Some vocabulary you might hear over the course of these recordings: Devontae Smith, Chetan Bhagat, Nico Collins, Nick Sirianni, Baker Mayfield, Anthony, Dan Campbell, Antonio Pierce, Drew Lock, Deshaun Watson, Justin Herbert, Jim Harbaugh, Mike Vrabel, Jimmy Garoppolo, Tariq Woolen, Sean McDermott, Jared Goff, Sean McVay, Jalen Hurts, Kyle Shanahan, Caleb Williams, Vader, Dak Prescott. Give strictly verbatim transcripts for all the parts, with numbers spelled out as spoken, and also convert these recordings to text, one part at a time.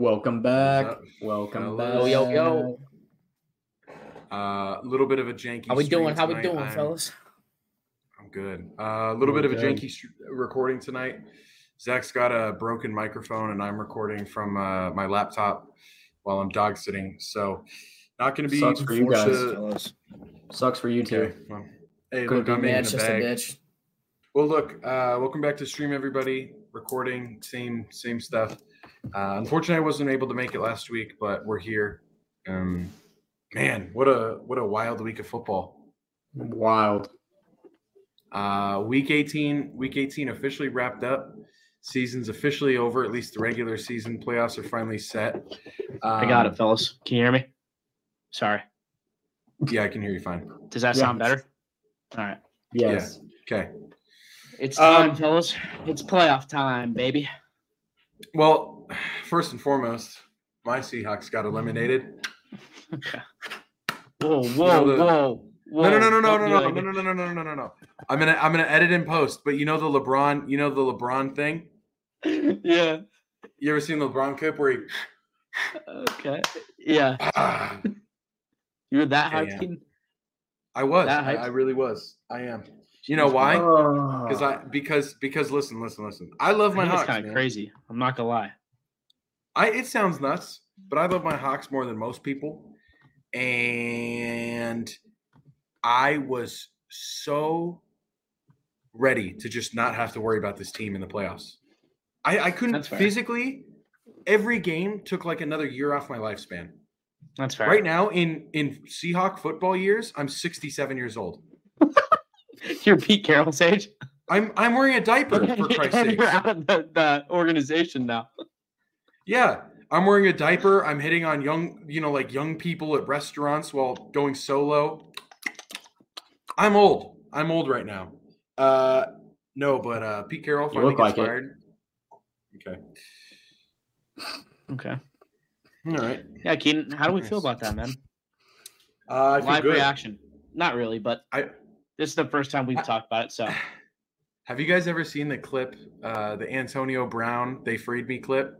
Welcome back. Welcome back. Yo, yo, yo. A uh, little bit of a janky. How we doing? How we doing, I'm, fellas? I'm good. A uh, little We're bit good. of a janky st- recording tonight. Zach's got a broken microphone, and I'm recording from uh, my laptop while I'm dog sitting. So, not going to be sucks for you guys. To... Sucks for you too. Okay. Well, hey, Could look, I'm in the bag. Bitch. Well, look. Uh, welcome back to stream, everybody. Recording, same same stuff. Uh, unfortunately, I wasn't able to make it last week, but we're here. Um, man, what a what a wild week of football! Wild. Uh, week eighteen, week eighteen officially wrapped up. Season's officially over. At least the regular season. Playoffs are finally set. Um, I got it, fellas. Can you hear me? Sorry. Yeah, I can hear you fine. Does that yeah. sound better? All right. Yes. Yeah. Okay. It's time, um, fellas. It's playoff time, baby. Well. First and foremost, my Seahawks got eliminated. Whoa, whoa, the, whoa, whoa! No, no, no, no, no, no, no, no, no, no, no, no, no, no! I'm gonna, I'm gonna edit in post. But you know the LeBron, you know the LeBron thing. Yeah. You ever seen the LeBron clip where he? Okay. Yeah. Ah. You were that hyped? I was. That I, I really was. I am. You know why? Because oh. I because because listen, listen, listen. I love my I Hawks. It's kind of crazy. I'm not gonna lie. I, it sounds nuts, but I love my Hawks more than most people. And I was so ready to just not have to worry about this team in the playoffs. I, I couldn't physically – every game took like another year off my lifespan. That's fair. Right now in, in Seahawk football years, I'm sixty-seven years old. You're Pete Carroll's age? I'm I'm wearing a diaper, for Christ's sake. You're out of the, the organization now. Yeah, I'm wearing a diaper. I'm hitting on young, you know, like young people at restaurants while going solo. I'm old. I'm old right now. Uh, no, but uh, Pete Carroll finally gets fired. Okay. Okay. All right. Yeah, Keaton, how do we feel about that, man? Uh, I feel Live good. reaction. Not really, but I, this is the first time we've I, talked about it, so. Have you guys ever seen the clip, uh, the Antonio Brown, They Freed Me clip?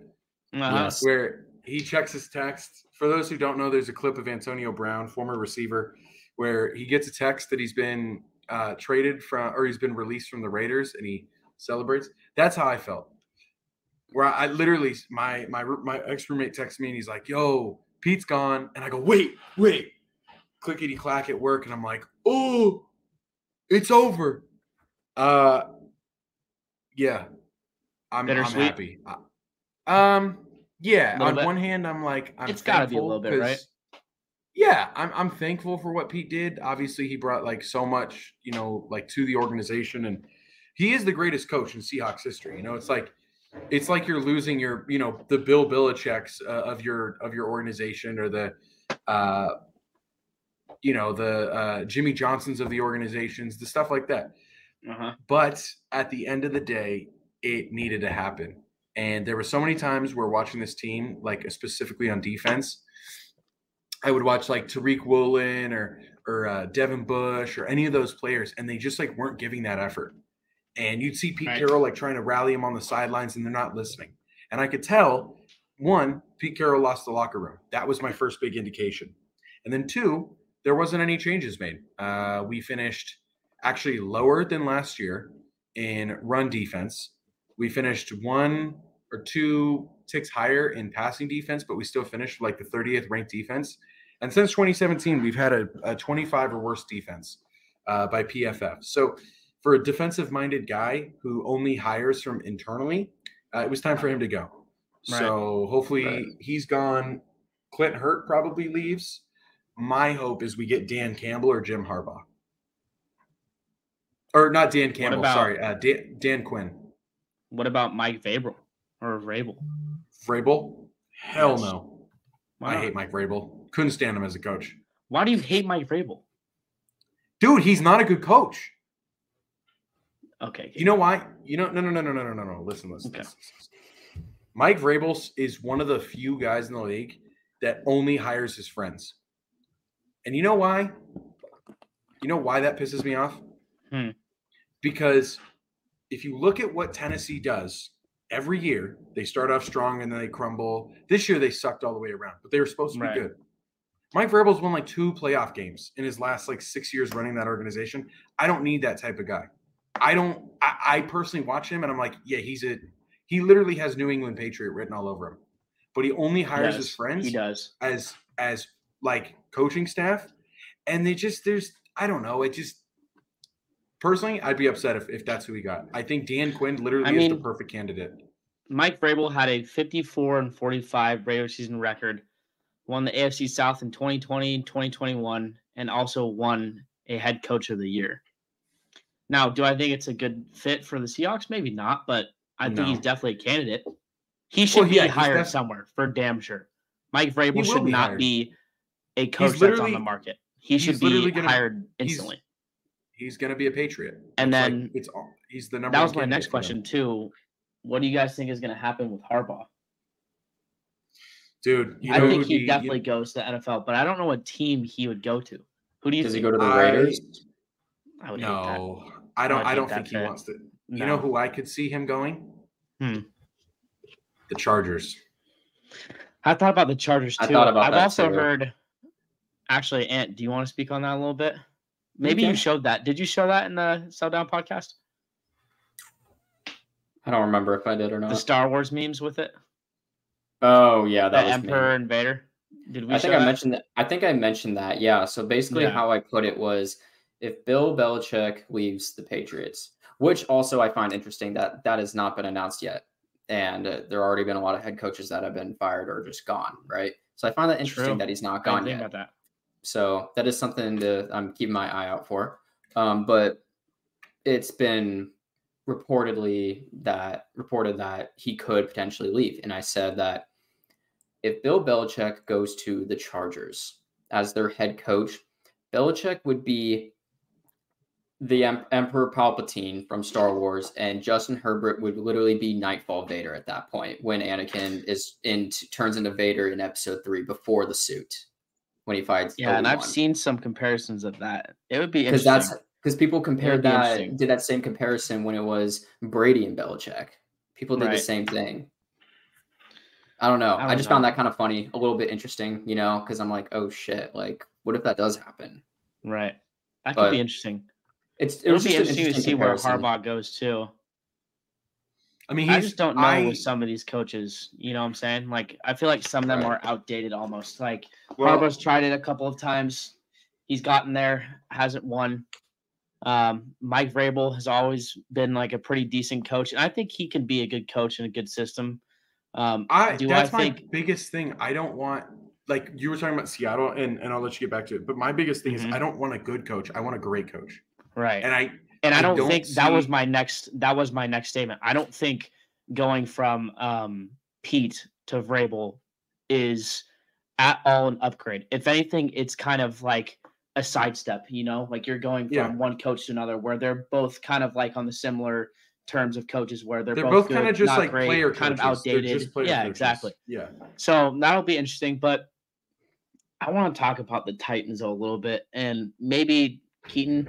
Uh-huh. Yes, where he checks his text. For those who don't know, there's a clip of Antonio Brown, former receiver, where he gets a text that he's been uh, traded from or he's been released from the Raiders, and he celebrates. That's how I felt. Where I, I literally, my my my ex roommate texts me, and he's like, "Yo, Pete's gone," and I go, "Wait, wait," clickety clack at work, and I'm like, "Oh, it's over." Uh, yeah, I'm, I'm happy. I, Um. Yeah. On bit. one hand, I'm like, I'm it's got to be a little bit, right? Yeah, I'm. I'm thankful for what Pete did. Obviously, he brought like so much, you know, like to the organization, and he is the greatest coach in Seahawks history. You know, it's like, it's like you're losing your, you know, the Bill Belichick's uh, of your of your organization, or the, uh, you know, the uh, Jimmy Johnsons of the organizations, the stuff like that. Uh-huh. But at the end of the day, it needed to happen. And there were so many times we're watching this team, like specifically on defense, I would watch like Tariq Woolen or or uh, Devin Bush or any of those players, and they just like weren't giving that effort. And you'd see Pete right. Carroll like trying to rally them on the sidelines, and they're not listening. And I could tell, one, Pete Carroll lost the locker room. That was my first big indication. And then two, there wasn't any changes made. Uh, we finished actually lower than last year in run defense. We finished one or two ticks higher in passing defense, but we still finished like the thirtieth ranked defense. And since twenty seventeen, we've had a, a twenty-five or worse defense uh, by P F F. So for a defensive-minded guy who only hires from internally, uh, it was time for him to go. Right. So hopefully right. he's gone. Clint Hurt probably leaves. My hope is we get Dan Campbell or Jim Harbaugh. Or not Dan Campbell, about- sorry, uh, Dan, Dan Quinn. What about Mike Vrabel or Vrabel? Vrabel? Hell yes. no. Wow. I hate Mike Vrabel. Couldn't stand him as a coach. Why do you hate Mike Vrabel? Dude, he's not a good coach. Okay. You know why? You know, no, no, no, no, no, no, no, no. Listen, listen, okay. listen, listen. Mike Vrabel is one of the few guys in the league that only hires his friends. And you know why? You know why that pisses me off? Hmm. Because – if you look at what Tennessee does every year they start off strong and then they crumble. This year they sucked all the way around, but they were supposed to be right. good. Mike Vrabel's won like two playoff games in his last like six years running that organization. I don't need that type of guy. I don't I, I personally watch him and I'm like, yeah, he's a he literally has New England Patriot written all over him. But he only hires he his friends he does. as as like coaching staff. And they just there's I don't know, it just personally, I'd be upset if, if that's who he got. I think Dan Quinn literally I mean, is the perfect candidate. Mike Vrabel had a fifty-four and forty-five regular season record, won the A F C South in twenty twenty, twenty twenty-one, and also won a head coach of the year. Now, do I think it's a good fit for the Seahawks? Maybe not, but I think no. he's definitely a candidate. He should well, be yeah, hired somewhere for damn sure. Mike Vrabel should be not hired. be a coach that's on the market. He should be gonna, hired instantly. He's going to be a Patriot. And it's then like, it's all, he's the number. That was my next question too. What do you guys think is going to happen with Harbaugh? Dude, you I know think he be, definitely you know, goes to the N F L, but I don't know what team he would go to. Who do you Does think? Does he go to the Raiders? I, I would No. That. I don't I, I don't think he fit. wants to. No. You know who I could see him going? Hmm. The Chargers. I thought about the Chargers too. I thought about I've that also too. heard actually Ant, do you want to speak on that a little bit? Maybe okay. you showed that. Did you show that in the Sell Down podcast? I don't remember if I did or not. The Star Wars memes with it. Oh yeah, that the was Emperor me. and Vader. Did we? I think show I that? mentioned that. I think I mentioned that. Yeah. So basically, yeah. how I put it was, if Bill Belichick leaves the Patriots, which also I find interesting that that has not been announced yet, and uh, there have already been a lot of head coaches that have been fired or just gone, right? So I find that interesting True. that he's not gone I didn't yet. About that. So that is something to I'm keeping my eye out for. Um, but it's been reportedly that reported that he could potentially leave. And I said that if Bill Belichick goes to the Chargers as their head coach, Belichick would be the em- Emperor Palpatine from Star Wars, and Justin Herbert would literally be Nightfall Vader at that point, when Anakin is in turns into Vader in Episode Three before the suit. When he fights, yeah, Obi-Wan. And I've seen some comparisons of that. It would be because that's because people compared that did that same comparison when it was Brady and Belichick. People did right. the same thing. I don't know. I, don't I just know. found that kind of funny, a little bit interesting, you know, because I'm like, oh shit, like what if that does happen? Right. That but could be interesting. It's it it'll be interesting, interesting to see comparison. where Harbaugh goes too. I mean, I just don't know I, with some of these coaches. You know what I'm saying? Like, I feel like some of them right. are outdated almost. Like, well, Harbaugh's tried it a couple of times. He's gotten there, hasn't won. Um, Mike Vrabel has always been, like, a pretty decent coach. And I think he can be a good coach in a good system. Um, I, do that's I think, my biggest thing. I don't want – like, you were talking about Seattle, and, and I'll let you get back to it. But my biggest thing mm-hmm. is I don't want a good coach. I want a great coach. Right. And I – And I, I don't, don't think see... that was my next that was my next statement. I don't think going from um, Pete to Vrabel is at all an upgrade. If anything, it's kind of like a sidestep, you know, like you're going from yeah. one coach to another where they're both kind of like on the similar terms of coaches where they're, they're both, both good, kind of just like great, player kind coaches. of outdated. Yeah, coaches. exactly. Yeah. So that'll be interesting. But I want to talk about the Titans a little bit, and maybe Keaton,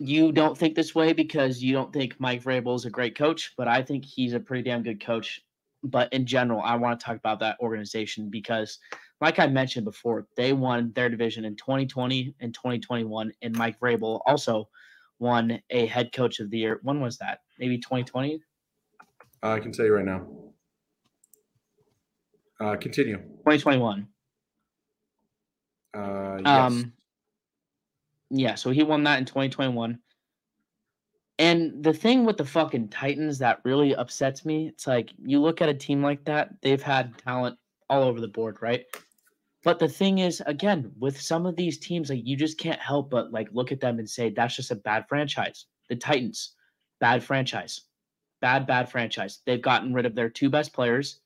you don't think this way because you don't think Mike Vrabel is a great coach, but I think he's a pretty damn good coach. But in general, I want to talk about that organization because, like I mentioned before, they won their division in twenty twenty and twenty twenty-one, and Mike Vrabel also won a head coach of the year. When was that? Maybe twenty twenty? Uh, I can tell you right now. Uh, continue. twenty twenty-one. Uh, yes. Um, Yeah, so he won that in twenty twenty-one. And the thing with the fucking Titans that really upsets me, it's like you look at a team like that, they've had talent all over the board, right? But the thing is, again, with some of these teams, like you just can't help but like look at them and say that's just a bad franchise. The Titans, bad franchise. Bad, bad franchise. They've gotten rid of their two best players,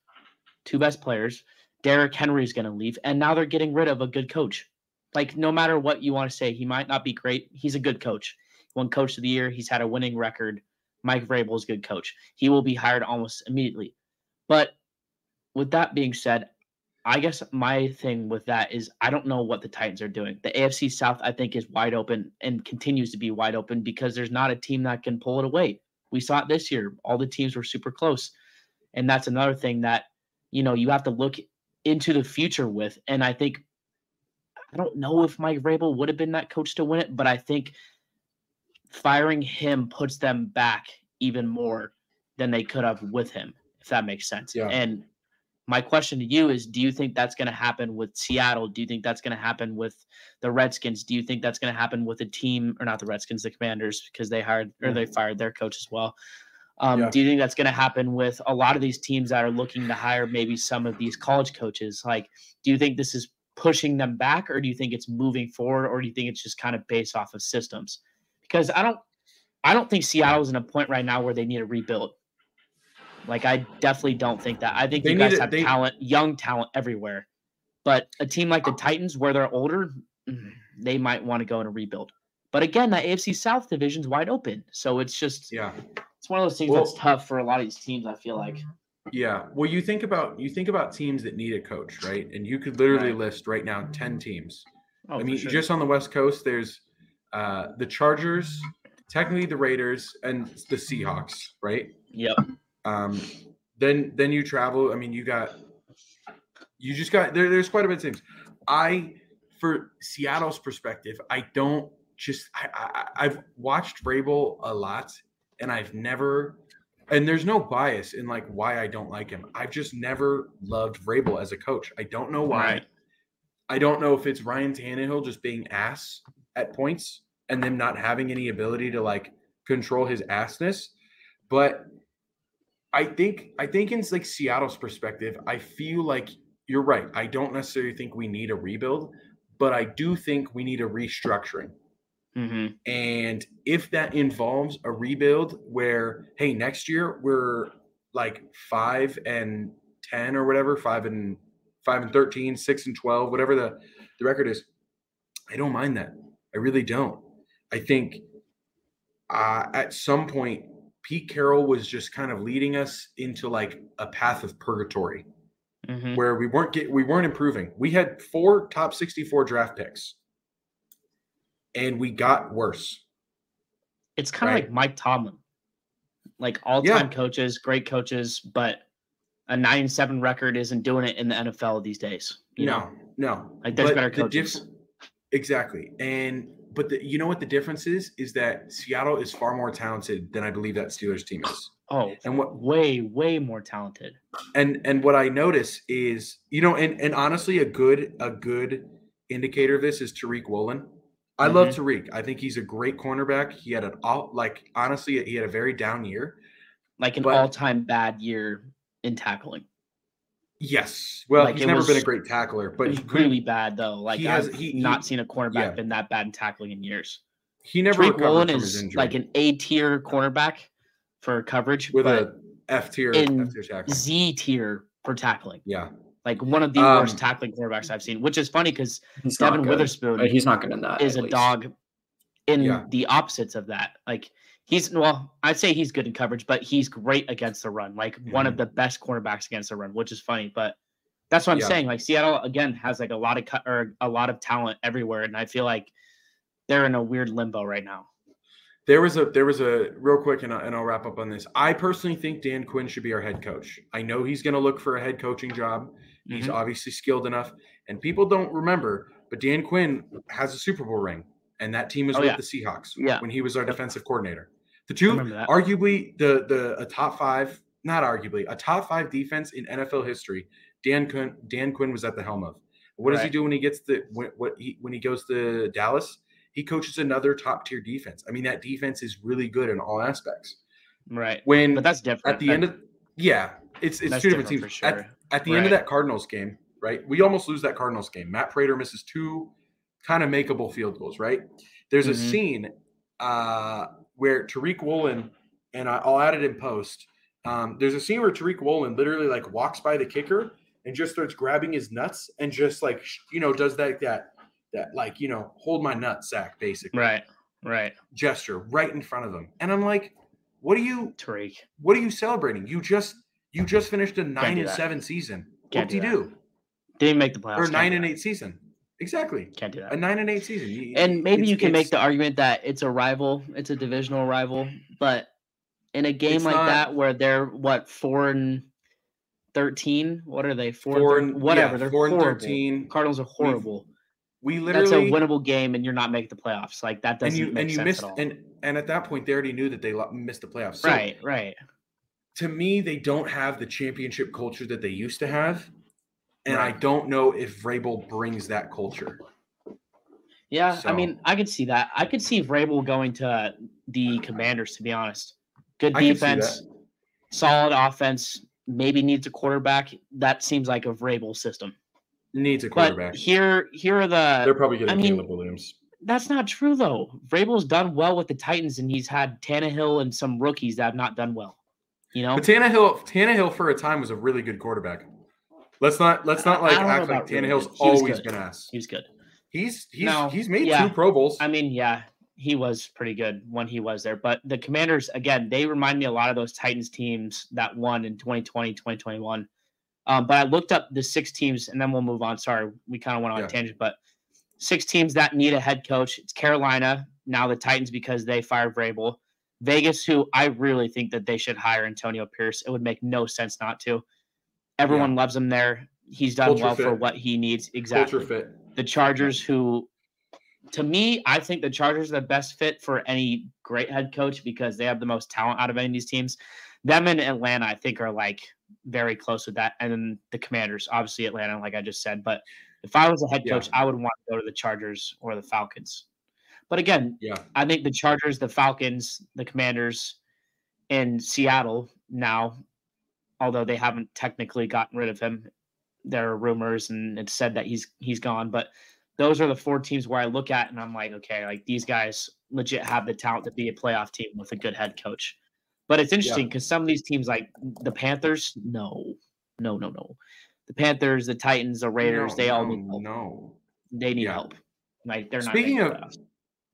two best players. Derrick Henry's going to leave, and now they're getting rid of a good coach. Like, no matter what you want to say, he might not be great. He's a good coach. Won coach of the year. He's had a winning record. Mike Vrabel is a good coach. He will be hired almost immediately. But with that being said, I guess my thing with that is I don't know what the Titans are doing. The A F C South, I think, is wide open and continues to be wide open because there's not a team that can pull it away. We saw it this year. All the teams were super close. And that's another thing that, you know, you have to look into the future with. And I think, I don't know if Mike Vrabel would have been that coach to win it, but I think firing him puts them back even more than they could have with him, if that makes sense. Yeah. And my question to you is, do you think that's going to happen with Seattle? Do you think that's going to happen with the Redskins? Do you think that's going to happen with the team, or not the Redskins, the Commanders, because they hired or they fired their coach as well? Um, yeah. Do you think that's going to happen with a lot of these teams that are looking to hire maybe some of these college coaches? Like, do you think this is pushing them back, or do you think it's moving forward, or do you think it's just kind of based off of systems? Because I don't, I don't think Seattle's in a point right now where they need to rebuild. Like, I definitely don't think that. I think they you guys it, have they, talent, young talent everywhere. But a team like the Titans, where they're older, they might want to go in a rebuild. But again, that A F C South division's wide open, so it's just yeah. It's one of those things well, that's tough for a lot of these teams, I feel like. Yeah. Well, you think about you think about teams that need a coach, right? And you could literally right. list right now ten teams. Oh, I mean, sure. Just on the West Coast, there's uh, the Chargers, technically the Raiders, and the Seahawks, right? Yep. Um, then then you travel. I mean, you got you just got there. There's quite a bit of teams. I, for Seattle's perspective, I don't just I, I I've watched Vrabel a lot. And I've never, and there's no bias in like why I don't like him. I've just never loved Vrabel as a coach. I don't know why. Right. I don't know if it's Ryan Tannehill just being ass at points and them not having any ability to like control his assness. But I think, I think in like Seattle's perspective, I feel like you're right. I don't necessarily think we need a rebuild, but I do think we need a restructuring. Mm-hmm. And if that involves a rebuild where, hey, next year we're like five and ten or whatever, five and five and thirteen, six and twelve, whatever the, the record is, I don't mind that. I really don't. I think uh, at some point Pete Carroll was just kind of leading us into like a path of purgatory, mm-hmm. where we weren't get, we weren't improving. We had four top sixty-four draft picks. And we got worse. It's kind of right? like Mike Tomlin, like all-time yeah. coaches, great coaches, but a nine and seven record isn't doing it in the N F L these days. You no, know? no, like there's but better coaches. The diff- exactly, and but the, you know what the difference is? Is that Seattle is far more talented than I believe that Steelers team is. Oh, and what way, way more talented. And and what I notice is, you know, and and honestly, a good a good indicator of this is Tariq Woolen. I love mm-hmm. Tariq. I think he's a great cornerback. He had an all like honestly, he had a very down year, like an but, all-time bad year in tackling. Yes, well, like he's never was, been a great tackler, but it was really bad though. Like he has, I've he, not he, seen a cornerback yeah. been that bad in tackling in years. He never Tariq Woolen is like an A-tier cornerback for coverage with a F-tier, F-tier tackle, Z-tier for tackling. Yeah. Like one of the um, worst tackling quarterbacks I've seen, which is funny because Devin Witherspoon he's not good in that, is a least. dog in yeah. the opposites of that. Like he's, well, I'd say he's good in coverage, but he's great against the run. Like mm-hmm. one of the best cornerbacks against the run, which is funny. But that's what I'm yeah. saying. Like Seattle, again, has like a lot of co- or a lot of talent everywhere. And I feel like they're in a weird limbo right now. There was a, there was a real quick, and, I, and I'll wrap up on this. I personally think Dan Quinn should be our head coach. I know he's going to look for a head coaching job. Mm-hmm. He's obviously skilled enough, and people don't remember, but Dan Quinn has a Super Bowl ring, and that team was oh, with yeah. the Seahawks yeah. when he was our defensive coordinator. The two, arguably the, the, a top five, not arguably a top five defense in N F L history. Dan Quinn, Dan Quinn was at the helm of. What does right. he do when he gets the, when, what he, when he goes to Dallas? He coaches another top-tier defense. I mean, that defense is really good in all aspects. Right. When but that's different. At the that, end of yeah, it's it's two different teams. For sure. At, at the right. end of that Cardinals game, right? We almost lose that Cardinals game. Matt Prater misses two kind of makeable field goals, right? There's mm-hmm. a scene uh, where Tariq Woolen, and I, I'll add it in post. Um, there's a scene where Tariq Woolen literally like walks by the kicker and just starts grabbing his nuts and just like, you know, does that that. That like, you know, hold my nut sack, basically. Right, right. Gesture right in front of them. And I'm like, what are you Tariq? What are you celebrating? You just you just finished a nine and seven season. What did you do? Didn't make the playoffs. Or nine and eight season. Exactly. Can't do that. A nine and eight season. You, and maybe you can make the argument that it's a rival, it's a divisional rival, but in a game like that where they're what, four and thirteen. What are they? Four, four and, whatever. Yeah, they're four horrible. And thirteen. Cardinals are horrible. We, we literally that's a winnable game, and you're not making the playoffs. Like that doesn't and you, make and you sense missed, at all. And and at that point, they already knew that they missed the playoffs. So, right, right. To me, they don't have the championship culture that they used to have, and right. I don't know if Vrabel brings that culture. Yeah, so. I mean, I could see that. I could see Vrabel going to the Commanders, to be honest. Good defense, solid offense, maybe needs a quarterback. That seems like a Vrabel system. Needs a quarterback. But here, here are the – they're probably getting Caleb Williams. That's not true, though. Vrabel's done well with the Titans, and he's had Tannehill and some rookies that have not done well. You know? But Tannehill, Tannehill for a time was a really good quarterback. Let's not, let's not like act like Tannehill's really always been ass. He was good. He's he's no, he's made yeah. two Pro Bowls. I mean, yeah, he was pretty good when he was there. But the Commanders, again, they remind me a lot of those Titans teams that won in twenty twenty, twenty twenty-one. Um, but I looked up the six teams, and then we'll move on. Sorry, we kind of went on yeah. a tangent. But six teams that need a head coach. It's Carolina, now the Titans because they fired Vrabel. Vegas, who I really think that they should hire Antonio Pierce. It would make no sense not to. Everyone yeah. loves him there. He's done Culture well fit. for what he needs. Exactly. Culture fit. The Chargers, who, to me, I think the Chargers are the best fit for any great head coach because they have the most talent out of any of these teams. Them and Atlanta, I think, are, like, very close with that. And then the Commanders, obviously Atlanta, like I just said. But if I was a head coach, yeah. I would want to go to the Chargers or the Falcons. But, again, yeah. I think the Chargers, the Falcons, the Commanders, and Seattle now, although they haven't technically gotten rid of him, there are rumors and it's said that he's he's gone, but those are the four teams where I look at and I'm like, okay, like these guys legit have the talent to be a playoff team with a good head coach. But it's interesting because yeah. some of these teams, like the Panthers, no, no, no, no. The Panthers, the Titans, the Raiders, no, they all no, need help. No, they need yeah. help. Like they're speaking not. Speaking of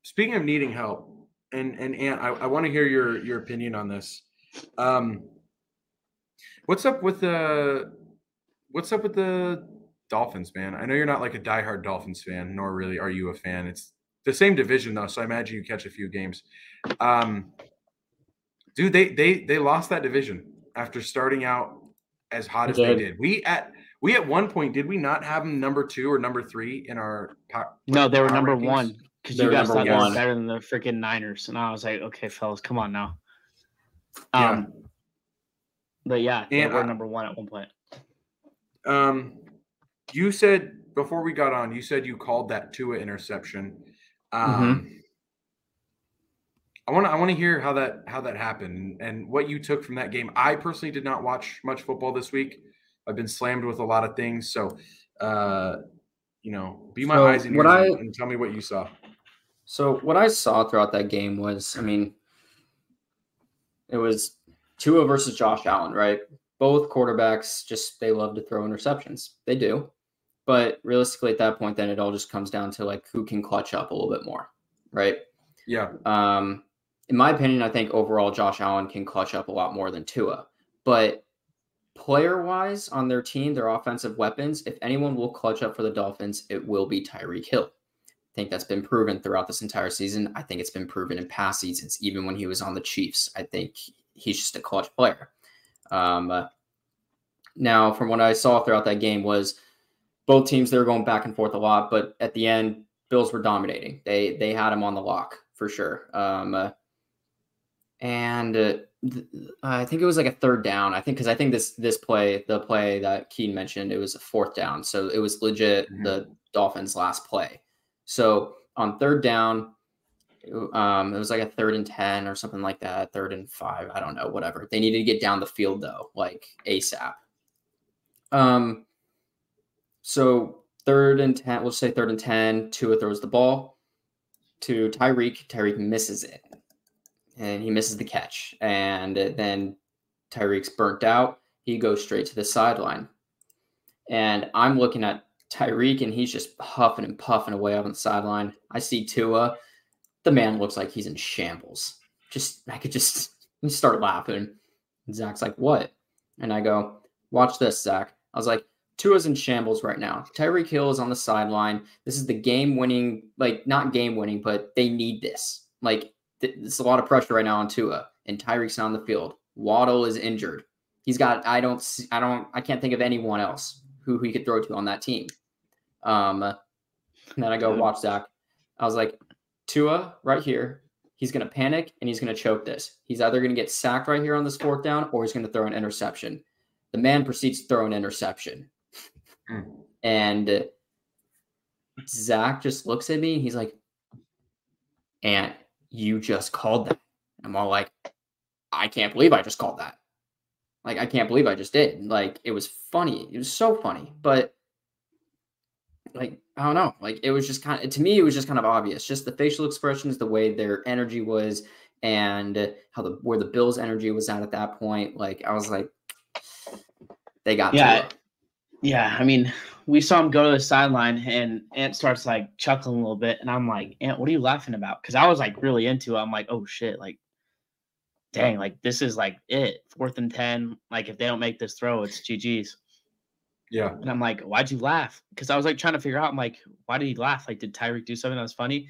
speaking of needing help, and and Ant, I, I want to hear your your opinion on this. Um, what's up with the? What's up with the Dolphins, man? I know you're not like a diehard Dolphins fan, nor really are you a fan. It's the same division, though, so I imagine you catch a few games. Um, dude, they they they lost that division after starting out as hot as they did. We at we at one point did we not have them number two or number three in our? Pop, no, they were number rankings? one because you guys thought they were better than the freaking Niners, and I was like, okay, fellas, come on now. Um, yeah. But yeah, and they were I, number one at one point. Um, you said before we got on, you said you called that Tua interception. Um, mm-hmm. I want to, I want to hear how that, how that happened and what you took from that game. I personally did not watch much football this week. I've been slammed with a lot of things. So, uh, you know, be my so eyes and, ears I, and tell me what you saw. So what I saw throughout that game was, I mean, it was Tua versus Josh Allen, right? Both quarterbacks, just they love to throw interceptions. They do. But realistically, at that point, then it all just comes down to, like, who can clutch up a little bit more, right? Yeah. Um, in my opinion, I think overall Josh Allen can clutch up a lot more than Tua. But player-wise on their team, their offensive weapons, if anyone will clutch up for the Dolphins, it will be Tyreek Hill. I think that's been proven throughout this entire season. I think it's been proven in past seasons, even when he was on the Chiefs. I think he's just a clutch player. Um, uh, now from what I saw throughout that game was both teams, they were going back and forth a lot, but at the end, Bills were dominating. They, they had him on the lock for sure. Um, uh, and, uh, th- I think it was like a third down. I think, cause I think this, this play, the play that Keaton mentioned, it was a fourth down. So it was legit mm-hmm. the Dolphins' last play. So on third down, Um, it was like a third and ten or something like that, third and five. I don't know, whatever. They needed to get down the field though, like ASAP. Um, so third and ten, we'll say third and ten, Tua throws the ball to Tyreek. Tyreek misses it and he misses the catch. And then Tyreek's burnt out. He goes straight to the sideline and I'm looking at Tyreek and he's just huffing and puffing away up on the sideline. I see Tua. The man looks like he's in shambles. Just, I could just start laughing. And Zach's like, what? And I go, watch this, Zach. I was like, Tua's in shambles right now. Tyreek Hill is on the sideline. This is the game-winning, like, not game-winning, but they need this. Like, th- there's a lot of pressure right now on Tua, and Tyreek's not on the field. Waddle is injured. He's got, I don't, I don't, I can't think of anyone else who he could throw to on that team. Um, and then I go watch Zach. I was like, Tua right here, he's going to panic and he's going to choke this. He's either going to get sacked right here on this fourth down or he's going to throw an interception. The man proceeds to throw an interception. Mm. And Zach just looks at me and he's like, Ant, you just called that. I'm all like, I can't believe I just called that. Like, I can't believe I just did. Like, it was funny. It was so funny. But, like, I don't know. Like, it was just kind of, to me, it was just kind of obvious. Just the facial expressions, the way their energy was, and how the, where the Bills' energy was at at that point. Like, I was like, they got yeah, Tua. Yeah, I mean, we saw him go to the sideline, and Ant starts, like, chuckling a little bit. And I'm like, Ant, what are you laughing about? Because I was, like, really into it. I'm like, oh, shit, like, dang, like, this is, like, it. Fourth and ten. Like, if they don't make this throw, it's G G's. Yeah. And I'm like, why'd you laugh? Because I was, like, trying to figure out, I'm like, why did he laugh? Like, did Tyreek do something that was funny?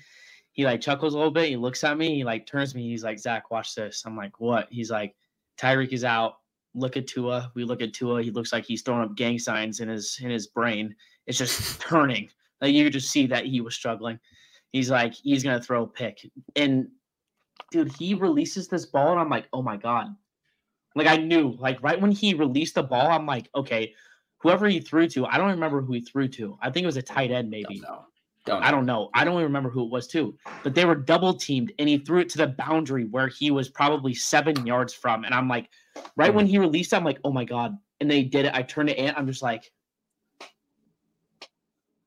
He, like, chuckles a little bit. He looks at me. He, like, turns to me. He's like, Zach, watch this. I'm like, what? He's like, Tyreek is out. Look at Tua. We look at Tua. He looks like he's throwing up gang signs in his in his brain. It's just turning. Like, you could just see that he was struggling. He's like, he's going to throw a pick. And – dude, he releases this ball, and I'm like, oh, my God. Like, I knew. Like, right when he released the ball, I'm like, okay, whoever he threw to, I don't remember who he threw to. I think it was a tight end maybe. Don't know. Don't know. I don't know. I don't even remember who it was to. But they were double-teamed, and he threw it to the boundary where he was probably seven yards from. And I'm like, right when he released it, I'm like, oh, my God. And they did it. I turned to Ant. I'm just like,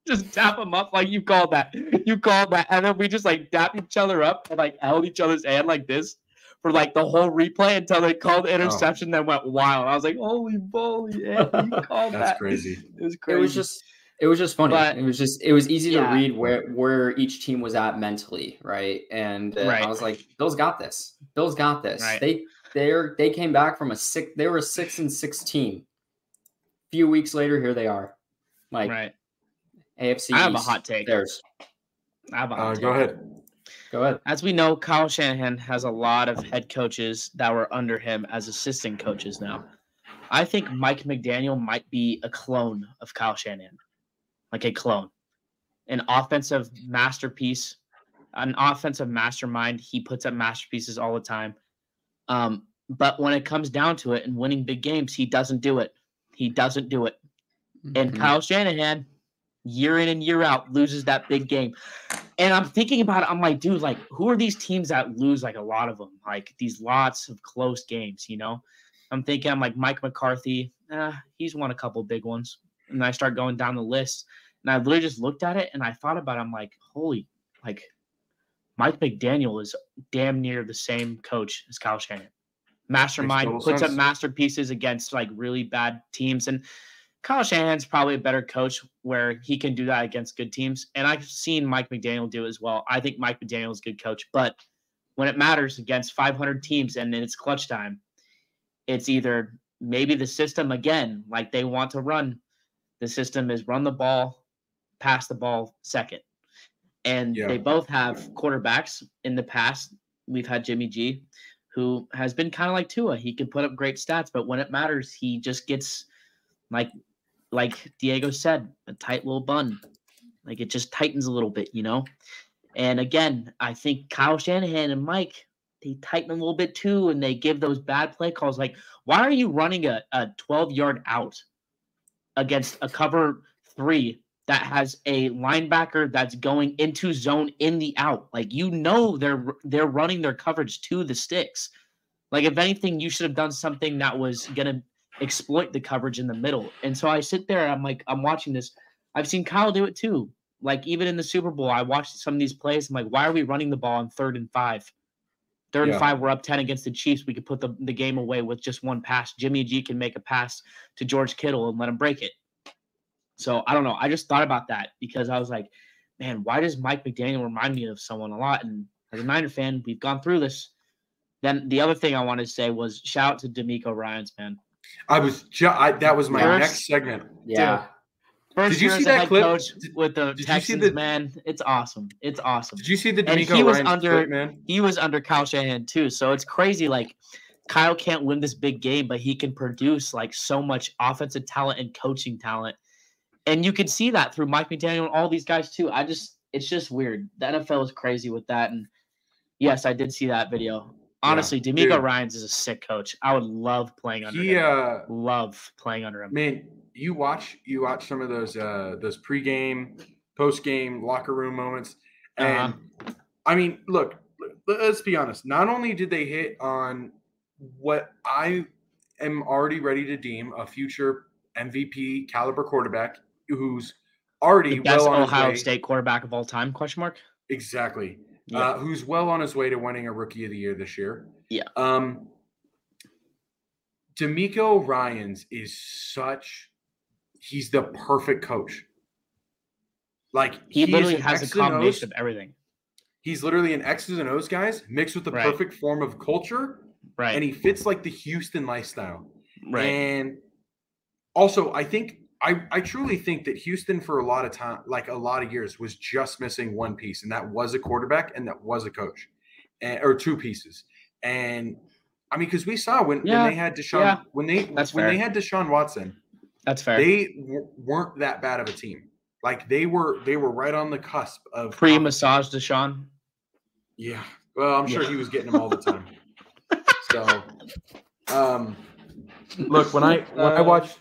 just dap him up like you called that. You called that. And then we just like dap each other up and like held each other's hand like this for like the whole replay until they called the interception, oh. Then went wild. I was like, holy moly, Ant, you called That's that. That's crazy. It was crazy. It was just it was just funny. But, it was just it was easy yeah. to read where where each team was at mentally, right? And uh, right. I was like, Bill's got this. Bill's got this. Right. They they're they came back from a six they were a six and six team. A few weeks later, here they are. Like right. A F C I have East. a hot take. There's. I have a hot uh, take. Go ahead. Go ahead. As we know, Kyle Shanahan has a lot of head coaches that were under him as assistant coaches now. I think Mike McDaniel might be a clone of Kyle Shanahan. Like a clone. An offensive masterpiece. An offensive mastermind. He puts up masterpieces all the time. Um, but when it comes down to it and winning big games, he doesn't do it. He doesn't do it. Mm-hmm. And Kyle Shanahan, year in and year out, loses that big game. And I'm thinking about it. I'm like, dude, like, who are these teams that lose, like, a lot of them? Like, these lots of close games, you know? I'm thinking, I'm like, Mike McCarthy, eh, he's won a couple big ones. And I start going down the list. And I literally just looked at it, and I thought about it. I'm like, holy, like, Mike McDaniel is damn near the same coach as Kyle Shanahan. Mastermind, puts sense. up masterpieces against, like, really bad teams. And Kyle Shanahan's probably a better coach where he can do that against good teams. And I've seen Mike McDaniel do as well. I think Mike McDaniel is a good coach. But when it matters against five hundred teams and then it's clutch time, it's either maybe the system again, like they want to run. The system is run the ball, pass the ball second. And yeah. they both have quarterbacks in the past. We've had Jimmy G, who has been kind of like Tua. He can put up great stats, but when it matters, he just gets – Like, like Diego said, a tight little bun. Like, it just tightens a little bit, you know? And again, I think Kyle Shanahan and Mike, they tighten a little bit too, and they give those bad play calls. Like, why are you running a twelve-yard out against a cover three that has a linebacker that's going into zone in the out? Like, you know they're they're running their coverage to the sticks. Like, if anything, you should have done something that was going to – exploit the coverage in the middle. And so I sit there and I'm like, I'm watching this. I've seen Kyle do it too. Like, even in the Super Bowl, I watched some of these plays. I'm like, why are we running the ball on third and five? Third yeah. and five, we're up ten against the Chiefs. We could put the, the game away with just one pass. Jimmy G can make a pass to George Kittle and let him break it. So I don't know. I just thought about that because I was like, man, why does Mike McDaniel remind me of someone a lot? And as a Niner fan, we've gone through this. Then the other thing I wanted to say was shout out to DeMeco Ryans, man. I was ju- I, that was my first, next segment. Yeah. First did you see that clip coach with the did Texans? The, man, it's awesome. It's awesome. Did you see the DeMeco Ryans clip, man? He was under Kyle Shanahan too, so it's crazy. Like Kyle can't win this big game, but he can produce like so much offensive talent and coaching talent. And you can see that through Mike McDaniel and all these guys too. I just, it's just weird. The N F L is crazy with that. And yes, I did see that video. Honestly, yeah, DeMeco Ryans is a sick coach. I would love playing under he, him. Uh, love playing under him. Man, you watch you watch some of those uh, those pregame, postgame, locker room moments, and uh-huh. I mean, look, let's be honest. Not only did they hit on what I am already ready to deem a future M V P caliber quarterback, who's already the best well on Ohio his way. State quarterback of all time? Question mark. Exactly. Yeah. Uh, who's well on his way to winning a Rookie of the Year this year. Yeah. Um, DeMeco Ryans is such – he's the perfect coach. Like He, he literally has a combination of everything. He's literally an X's and O's guys mixed with the right. perfect form of culture. Right. And he fits like the Houston lifestyle. Right. And also I think I, – I truly think that Houston for a lot of time – like a lot of years was just missing one piece, and that was a quarterback and that was a coach, and, or two pieces. And – I mean, because we saw when, yeah. when they had Deshaun yeah. when they That's when fair. they had Deshaun Watson, That's fair. they w- weren't that bad of a team. Like they were they were right on the cusp of pre-massage Deshaun. Yeah, well, I'm sure yeah. he was getting them all the time. so, um, look when I when uh, I watched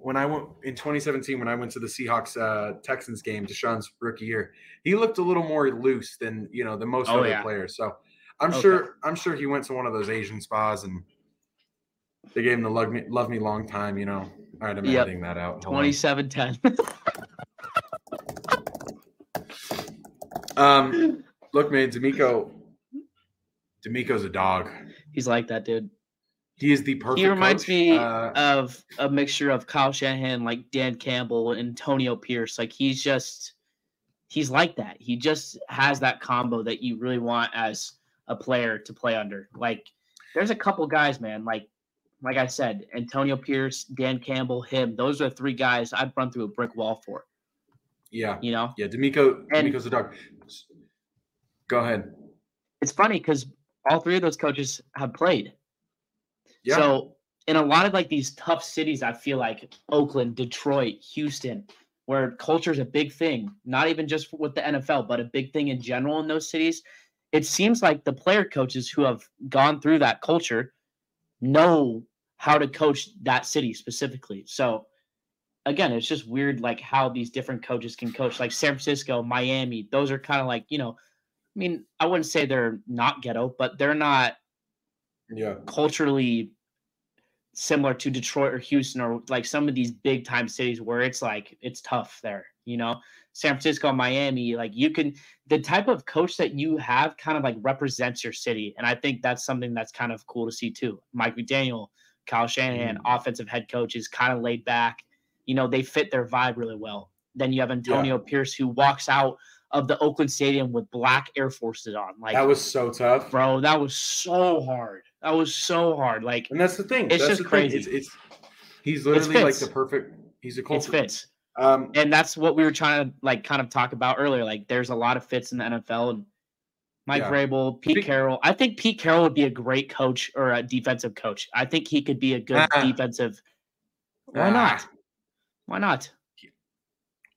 when I went in twenty seventeen when I went to the Seahawks uh, Texans game, Deshaun's rookie year, he looked a little more loose than you know than most oh, other yeah. players. So. I'm okay. sure I'm sure he went to one of those Asian spas and they gave him the love me, love me long time, you know. All right, I'm yep. editing that out. twenty-seven ten um, look, man, DeMeco, DeMeco's a dog. He's like that, dude. He is the perfect He reminds coach. me uh, of a mixture of Kyle Shanahan, like Dan Campbell, and Antonio Pierce. Like he's just – he's like that. He just has that combo that you really want as – a player to play under. Like there's a couple guys, man, like like I said, Antonio Pierce, Dan Campbell, him, those are three guys I'd run through a brick wall for. Yeah. You know? Yeah, DeMeco, and DeMeco's a dog. Go ahead. It's funny because all three of those coaches have played. Yeah. So in a lot of like these tough cities, I feel like Oakland, Detroit, Houston, where culture is a big thing, not even just with the N F L, but a big thing in general in those cities. It seems like the player coaches who have gone through that culture know how to coach that city specifically. So, again, it's just weird, like, how these different coaches can coach. Like, San Francisco, Miami, those are kind of like, you know, I mean, I wouldn't say they're not ghetto, but they're not yeah. culturally similar to Detroit or Houston or, like, some of these big-time cities where it's, like, it's tough there, you know? San Francisco, Miami, like you can, the type of coach that you have kind of like represents your city. And I think that's something that's kind of cool to see too. Mike McDaniel, Kyle Shanahan, mm-hmm. offensive head coaches, kind of laid back. You know, they fit their vibe really well. Then you have Antonio yeah. Pierce, who walks out of the Oakland Stadium with black Air Forces on. Like that was so tough, bro. That was so hard. That was so hard. Like, and that's the thing. It's that's just crazy. It's, it's he's literally it's like the perfect. He's a culture. It fits. Um, and that's what we were trying to like kind of talk about earlier. Like there's a lot of fits in the N F L and Mike yeah. Vrabel, Pete Carroll. I think Pete Carroll would be a great coach or a defensive coach. I think he could be a good ah. defensive. Why ah. not? Why not?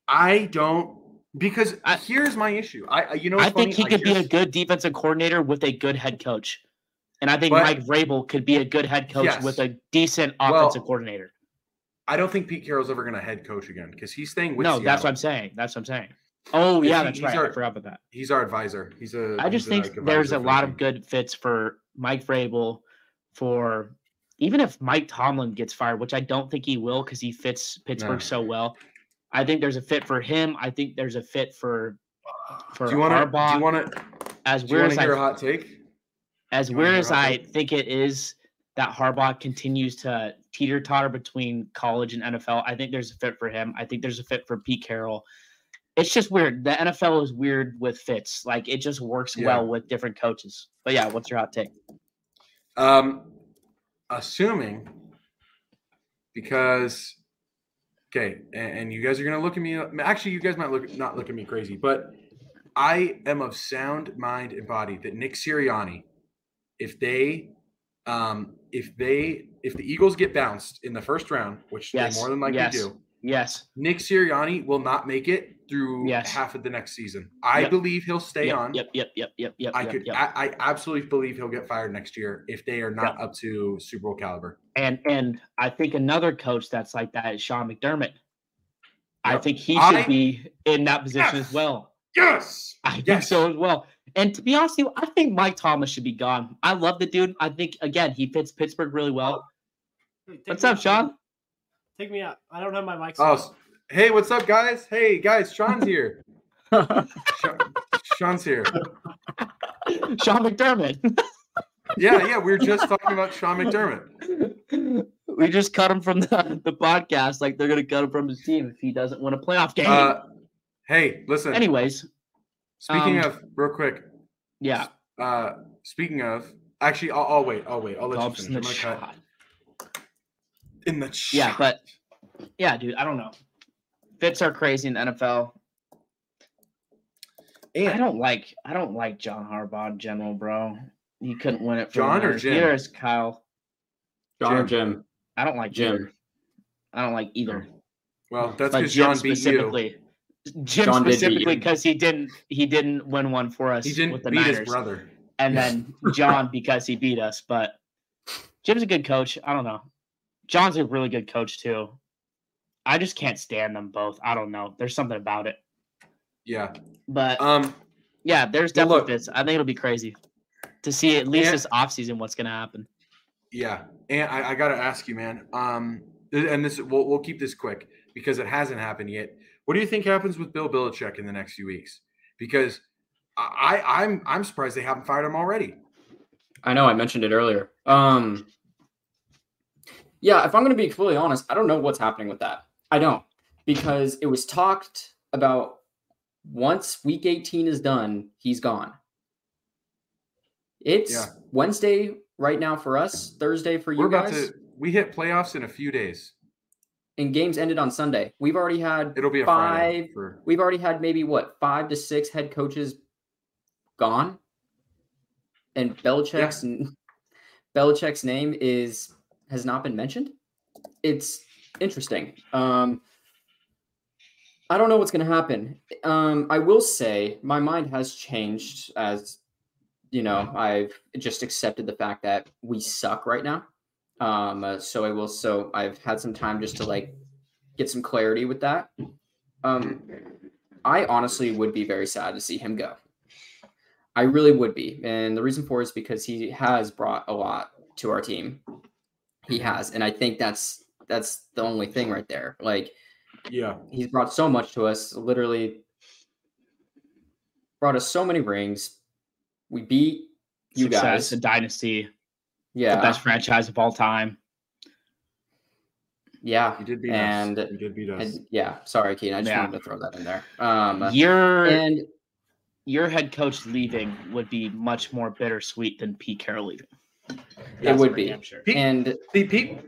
I don't, because I, here's my issue. I, you know, I think funny? he could I be just... a good defensive coordinator with a good head coach. And I think but, Mike Vrabel could be a good head coach yes. with a decent offensive well, coordinator. I don't think Pete Carroll's ever going to head coach again because he's staying with. No, Seattle. that's what I'm saying. That's what I'm saying. Oh yeah, he, that's right. Our, I forgot about that. He's our advisor. He's a. I just think a, like, there's a lot him. of good fits for Mike Vrabel, for even if Mike Tomlin gets fired, which I don't think he will because he fits Pittsburgh no. so well. I think there's a fit for him. I think there's a fit for for do you wanna, Harbaugh. Do you want to? As do weird you as hear I, a hot take. As weird as I take? think it is. That Harbaugh continues to teeter-totter between college and N F L. I think there's a fit for him. I think there's a fit for Pete Carroll. It's just weird. The N F L is weird with fits. Like, it just works yeah. well with different coaches. But, yeah, what's your hot take? Um, assuming because – okay, and, and you guys are going to look at me – actually, you guys might look not look at me crazy, but I am of sound mind and body that Nick Sirianni, if they – Um, if they if the Eagles get bounced in the first round, which yes. they more than likely yes. do, yes, Nick Sirianni will not make it through yes. half of the next season. I yep. believe he'll stay yep. on. Yep, yep, yep, yep, yep. I could, yep. I, I absolutely believe he'll get fired next year if they are not yep. up to Super Bowl caliber. And and I think another coach that's like that is Sean McDermott. Yep. I think he should I, be in that position yes. as well. Yes, I think yes. so as well. And to be honest with you, I think Mike Thomas should be gone. I love the dude. I think, again, he fits Pittsburgh really well. Hey, what's up, Sean? Take me out. I don't have my mic. Oh, hey, what's up, guys? Hey, guys, Sean's here. Sean, Sean's here. Sean McDermott. yeah, yeah, we were just talking about Sean McDermott. We just cut him from the, the podcast. Like, they're going to cut him from his team if he doesn't win a playoff game. Uh, hey, listen. Anyways. Speaking um, of, real quick. Yeah. Uh, speaking of, actually, I'll, I'll wait. I'll wait. I'll let Dobbs you finish. In the shot. In the shot. Yeah, but yeah, dude. I don't know. Fits are crazy in the N F L. And I don't like. I don't like John Harbaugh in general, bro. He couldn't win it for John or Jim. Years, Kyle. John Jim. or Jim. I don't like Jim. Either. I don't like either. Well, that's because John beat you. Jim John specifically because he didn't he didn't win one for us. He didn't with the beat Niners. His brother, and yeah. then John because he beat us. But Jim's a good coach. I don't know. John's a really good coach too. I just can't stand them both. I don't know. There's something about it. Yeah. But um, yeah, there's definitely look, fits. I think it'll be crazy to see at least and, this offseason what's going to happen. Yeah, and I, I got to ask you, man. Um, and this we'll we'll keep this quick because it hasn't happened yet. What do you think happens with Bill Belichick in the next few weeks? Because I, I'm I'm surprised they haven't fired him already. I know. I mentioned it earlier. Um, yeah, if I'm going to be completely honest, I don't know what's happening with that. I don't. Because it was talked about once week eighteen is done, he's gone. It's yeah. Wednesday right now for us, Thursday for We're you guys. About to, we hit playoffs in a few days. And games ended on Sunday. We've already had It'll be a five. For... We've already had maybe what five to six head coaches gone, and Belichick's yeah. Belichick's name is has not been mentioned. It's interesting. Um, I don't know what's going to happen. Um, I will say my mind has changed as you know. I've just accepted the fact that we suck right now. Um, uh, so I will, so I've had some time just to like get some clarity with that. Um, I honestly would be very sad to see him go. I really would be. And the reason for it is because he has brought a lot to our team. He has. And I think that's, that's the only thing right there. Like, yeah, he's brought so much to us, literally brought us so many rings. We beat you Success, guys. The dynasty. Yeah, the best franchise of all time. Yeah, you did beat and, us. You did beat us. And, yeah, sorry, Keaton. I just yeah. wanted to throw that in there. Um, your and your head coach leaving would be much more bittersweet than Pete Carroll leaving. That's it would be. Sure. Pete, and Pete,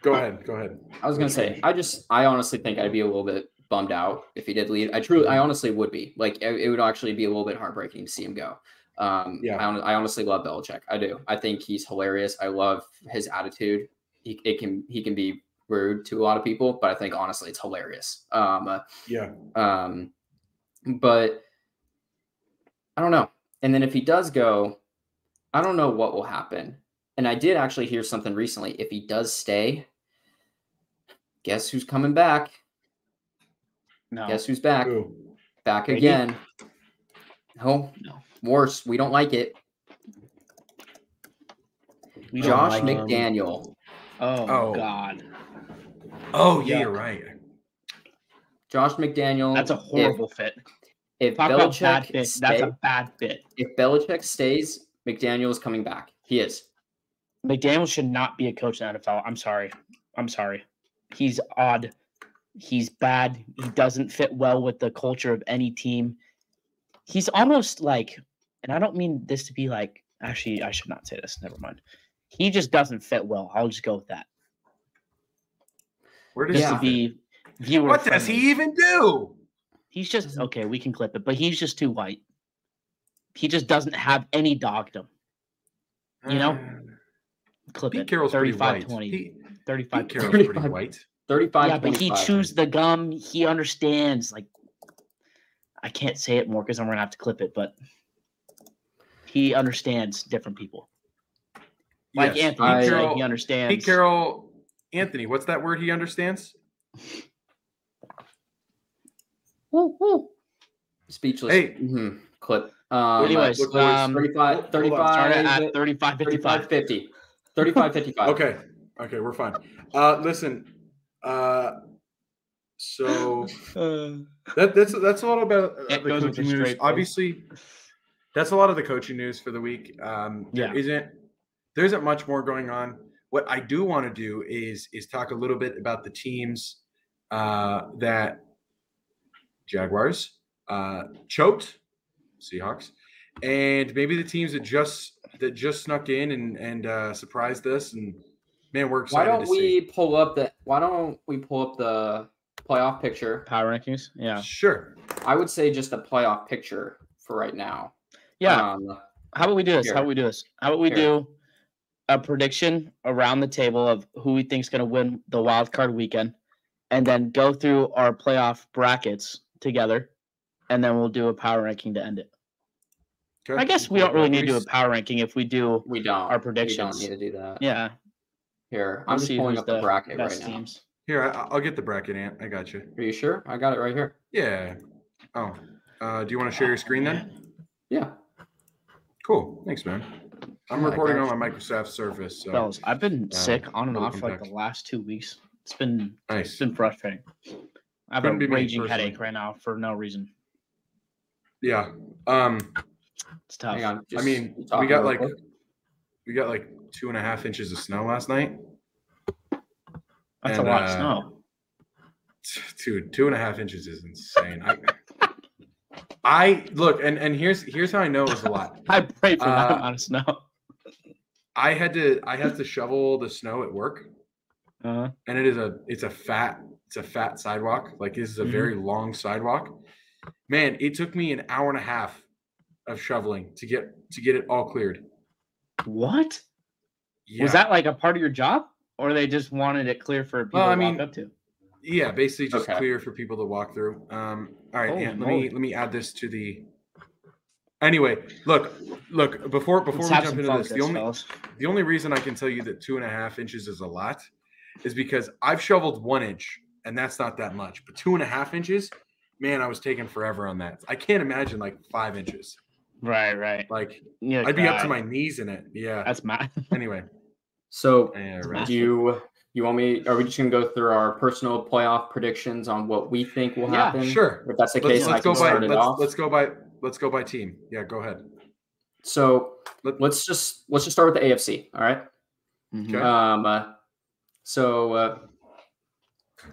go ahead. Go ahead. I was gonna say, I just, I honestly think I'd be a little bit bummed out if he did leave. I truly, I honestly would be. Like, it, it would actually be a little bit heartbreaking to see him go. Um, yeah. I, I honestly love Belichick. I do. I think he's hilarious. I love his attitude. He it can he can be rude to a lot of people, but I think honestly it's hilarious. Um, yeah. Um, but I don't know. And then if he does go, I don't know what will happen. And I did actually hear something recently. If he does stay, guess who's coming back? No. Guess who's back? Ooh. Back Maybe. again. No. No. Worse, we don't like it. We Josh like McDaniel. Him. Oh, oh God. Oh yeah, you're right. Josh McDaniel. That's a horrible if, fit. If Talk Belichick, fit. Stay, that's a bad fit. If Belichick stays, McDaniel is coming back. He is. McDaniel should not be a coach in the N F L. I'm sorry. I'm sorry. He's odd. He's bad. He doesn't fit well with the culture of any team. He's almost like. And I don't mean this to be like, actually, I should not say this. Never mind. He just doesn't fit well. I'll just go with that. Where does just he be viewer What friendly. Does he even do? He's just, okay, we can clip it, but he's just too white. He just doesn't have any dogdom. You know? clip Pete it. Carroll's thirty-five, pretty white. He, thirty-five, Pete Carroll's pretty white. thirty-five, yeah, but he chews the gum. He understands. Like, I can't say it more because I'm going to have to clip it, but he understands different people. Like yes, Anthony, I, Carroll, he understands. Pete Carroll, Anthony, what's that word he understands? Woo, woo. Speechless. Hey. Mm-hmm. Clip. Um, Anyways, um, thirty-five, thirty-five, at thirty-five, fifty-five, fifty, thirty-five, fifty-five. Okay, okay, we're fine. Uh, listen, uh, so that that's that's a little bit of the coaching news. Obviously, that's a lot of the coaching news for the week. Um, yeah. there isn't there isn't much more going on. What I do want to do is is talk a little bit about the teams uh, that Jaguars uh, choked. Seahawks, and maybe the teams that just that just snuck in and and uh, surprised us. And man, we're excited. Why don't to we see. pull up the? Why don't we pull up the playoff picture? Power rankings. Yeah, sure. I would say just the playoff picture for right now. Yeah. Um, How about we do this? Here. How about we do this? How about we here. do a prediction around the table of who we think's going to win the wild card weekend, and then go through our playoff brackets together, and then we'll do a power ranking to end it. Okay. I guess we don't really need to do a power ranking if we do we don't. our predictions. We don't need to do that. Yeah. Here, I'm we'll just pulling up the bracket right now. Teams. Here, I, I'll get the bracket, Ant. I got you. Are you sure? I got it right here. Yeah. Oh. Uh, do you want to share your screen then? Yeah. Cool. Thanks, man. I'm oh, recording on my Microsoft Surface. So, Bells, I've been uh, sick on and off for like the last two weeks. It's been, nice. it's been frustrating. I have Couldn't a raging headache right now for no reason. Yeah. Um. It's tough. Hang on. I mean, we got like we got like two and a half inches of snow last night. That's and, a lot of uh, snow. Dude, two and a half inches is insane. I, I look, and and here's here's how I know it was a lot. I prayed for uh, that amount of snow. I had to I had to shovel the snow at work, uh-huh. and it is a it's a fat it's a fat sidewalk. Like this is a mm-hmm. very long sidewalk. Man, it took me an hour and a half of shoveling to get to get it all cleared. What? Yeah. Was that like a part of your job, or they just wanted it clear for people well, I to mean, walk up to? Yeah, basically just okay. clear for people to walk through. Um, all right, Ant, let me let me add this to the. Anyway, look, look before before Let's we jump into this, the only fellas. the only reason I can tell you that two and a half inches is a lot, is because I've shoveled one inch, and that's not that much, but two and a half inches. Man, I was taking forever on that. I can't imagine like five inches. Right, right. Like yeah, I'd be God. up to my knees in it. Yeah, that's my anyway. So yeah, right. do you you want me? Are we just gonna go through our personal playoff predictions on what we think will yeah, happen? Sure. If that's the let's, case, let's I can go start by, it let's, off. Let's go by let's go by team. Yeah, go ahead. So Let, let's just let's just start with the A F C. All right. Okay. Um. Uh, so. Uh,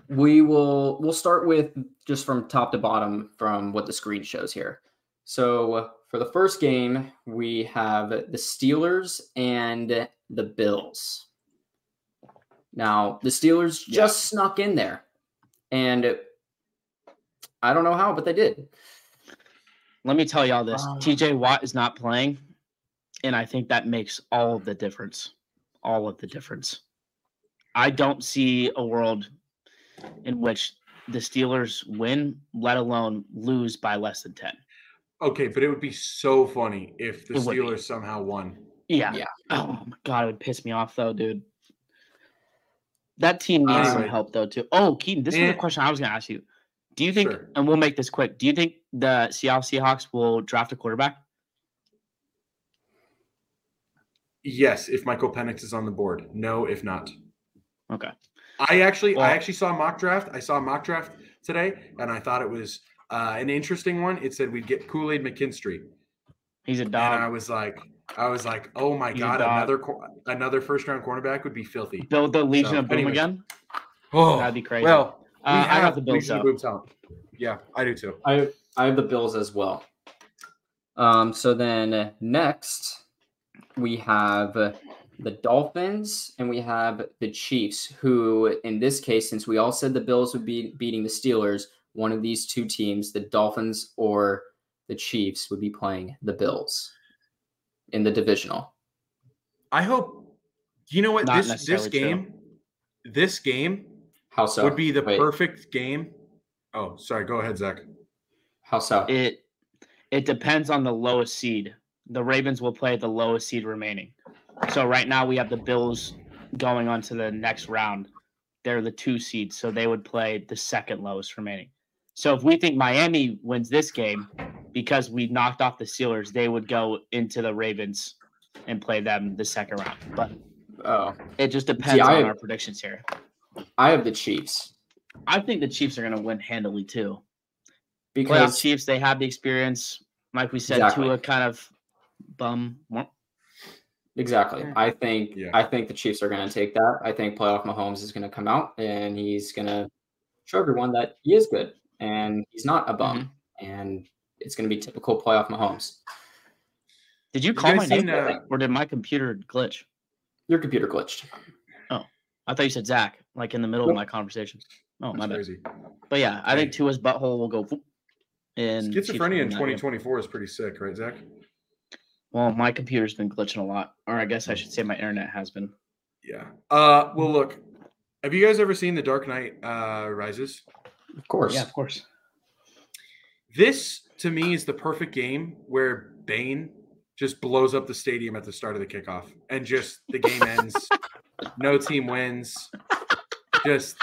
We will we'll start with just from top to bottom from what the screen shows here. So for the first game, we have the Steelers and the Bills. Now, the Steelers yeah. just snuck in there, and I don't know how, but they did. Let me tell y'all this. Um, T J Watt is not playing, and I think that makes all of the difference. All of the difference. I don't see a world in which the Steelers win, let alone lose by less than ten. Okay, but it would be so funny if the Steelers somehow won. Yeah. yeah. Oh, my God. It would piss me off, though, dude. That team needs uh, some help, though, too. Oh, Keaton, this is the question I was going to ask you. Do you think, sure. and we'll make this quick, do you think the Seattle Seahawks will draft a quarterback? Yes, if Michael Penix is on the board. No, if not. Okay. I actually, well, I actually saw a mock draft. I saw a mock draft today, and I thought it was uh, an interesting one. It said we'd get Kool-Aid McKinstry. He's a dog. And I was like, I was like, oh my he's god, another another first round cornerback would be filthy. Build the Legion so, of Boom anyways. again. Oh, that'd be crazy. Well, we uh, I got the Bills. Legion of Boom talent. Yeah, I do too. I I have the Bills as well. Um. So then next we have the Dolphins, and we have the Chiefs, who in this case, since we all said the Bills would be beating the Steelers, one of these two teams, the Dolphins or the Chiefs, would be playing the Bills in the divisional. I hope Do you know what? Not this this game, true. this game How so? would be the Wait. perfect game. Oh, sorry. Go ahead, Zach. How so? It it depends on the lowest seed. The Ravens will play the lowest seed remaining. So right now we have the Bills going on to the next round. They're the two seeds, so they would play the second lowest remaining. So if we think Miami wins this game because we knocked off the Steelers, they would go into the Ravens and play them the second round. But oh. it just depends See, on have, our predictions here. I have the Chiefs. I think the Chiefs are going to win handily too. Because Playoff Chiefs, they have the experience. Like we said, exactly. Tua kind of bum. Exactly. I think yeah. I think the Chiefs are going to take that. I think playoff Mahomes is going to come out, and he's going to show everyone that he is good, and he's not a bum, mm-hmm. and it's going to be typical playoff Mahomes. Did you call you my name, that? or did my computer glitch? Your computer glitched. Oh, I thought you said Zach, like in the middle nope. of my conversation. Oh, That's my crazy. bad. But yeah, I think Tua's butthole will go. And schizophrenia in twenty twenty-four is pretty sick, right, Zach? Well, my computer's been glitching a lot, or I guess I should say my internet has been. Yeah. Uh. Well, look, have you guys ever seen The Dark Knight uh, Rises? Of course. Yeah, of course. This, to me, is the perfect game where Bane just blows up the stadium at the start of the kickoff, and just the game ends. No team wins. Just,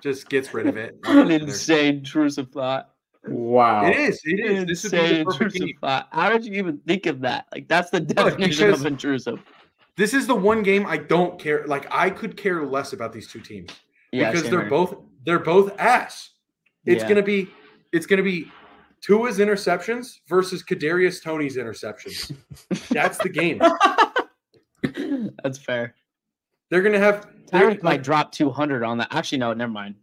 just gets rid of it. An insane intrusive thought. Wow. It is. It is. This insane would be the intrusive thought. How did you even think of that? Like, that's the definition Look, of intrusive. This is the one game I don't care. Like, I could care less about these two teams yeah, because they're here. both they're both ass. It's yeah. gonna be it's gonna be Tua's interceptions versus Kadarius Toney's interceptions. That's the game. That's fair. They're gonna have Tyreek might drop two hundred on that. Actually, no, never mind.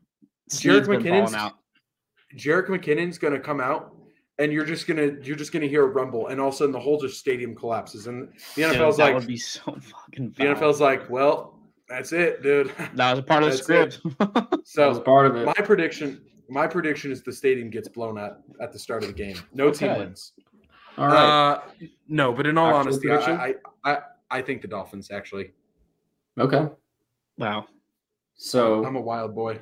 Jared McKinnon's out. Jerick McKinnon's going to come out, and you're just going to you're just going to hear a rumble, and all of a sudden the whole just stadium collapses, and the N F L's dude, that like, would be so fucking bad. The N F L's like, well, that's it, dude. That was a part of the script. So that was part of it. My prediction, my prediction is the stadium gets blown up at the start of the game. No okay. team wins. All right. Uh, no, but in all Actual honesty, I, I I I think the Dolphins actually. Okay. Wow. So I'm a wild boy.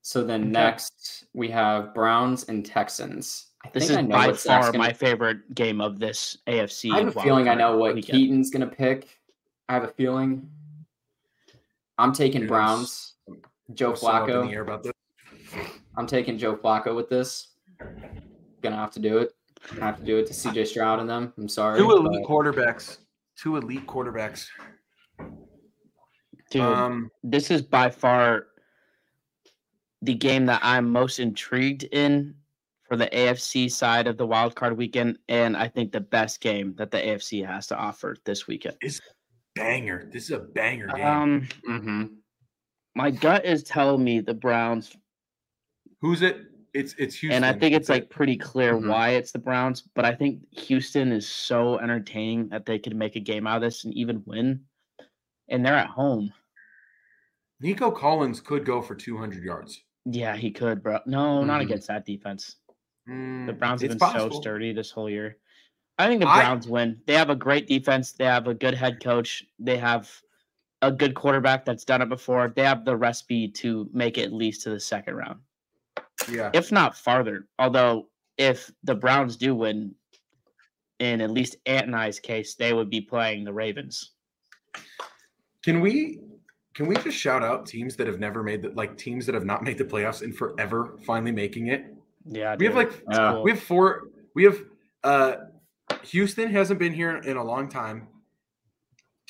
So then okay. next we have Browns and Texans. I this think is I know by far gonna... my favorite game of this A F C. I have a feeling I know what weekend. Keaton's going to pick. I have a feeling. I'm taking Dude, Browns. Joe Flacco. So about this. I'm taking Joe Flacco with this. Going to have to do it. Gonna have to do it to C J Stroud and them. I'm sorry. Two elite but... quarterbacks. Two elite quarterbacks. Dude, um, this is by far the game that I'm most intrigued in for the A F C side of the wild card weekend, and I think the best game that the A F C has to offer this weekend. It's a banger. This is a banger game. Um, mm-hmm. My gut is telling me the Browns. Who's it? It's it's Houston. And I think it's like pretty clear mm-hmm. why it's the Browns, but I think Houston is so entertaining that they could make a game out of this and even win. And they're at home. Nico Collins could go for two hundred yards. Yeah, he could, bro. No, not mm. against that defense. Mm, the Browns have been possible. so sturdy this whole year. I think the Browns I, win. They have a great defense. They have a good head coach. They have a good quarterback that's done it before. They have the recipe to make it at least to the second round. Yeah. If not farther. Although, if the Browns do win, in at least Ant and I's case, they would be playing the Ravens. Can we... Can we just shout out teams that have never made the like teams that have not made the playoffs in forever finally making it? Yeah, we dude. have like yeah. we have four. We have uh, Houston hasn't been here in a long time.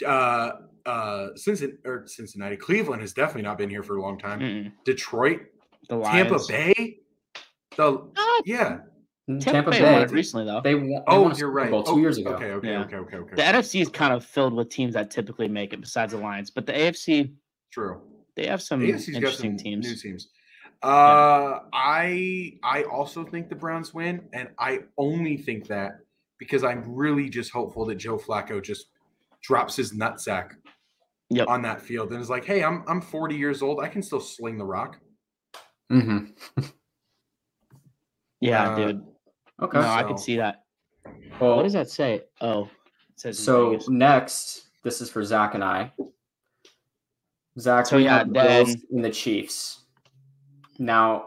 Uh, uh, Cincinnati, or Cincinnati, Cleveland has definitely not been here for a long time. Mm-mm. Detroit, the Lions. Tampa Bay, the ah, yeah, Tampa, Tampa Bay, Bay won it recently though. They won, they oh, you're right. Bowl two oh, years ago. Okay, okay, yeah. okay, okay, okay. The N F C is kind of filled with teams that typically make it, besides the Lions, but the A F C. True. They have some A F C's interesting some teams. New teams. Uh, yeah. I I also think the Browns win, and I only think that because I'm really just hopeful that Joe Flacco just drops his nutsack yep. on that field and is like, "Hey, I'm I'm forty years old. I can still sling the rock." Mm-hmm. yeah, uh, dude. Okay, no, so. I can see that. Well, what does that say? Oh, it says so. Vegas. Next, This is for Zach and I. Zach, so we yeah, have Bills and the Chiefs. Now,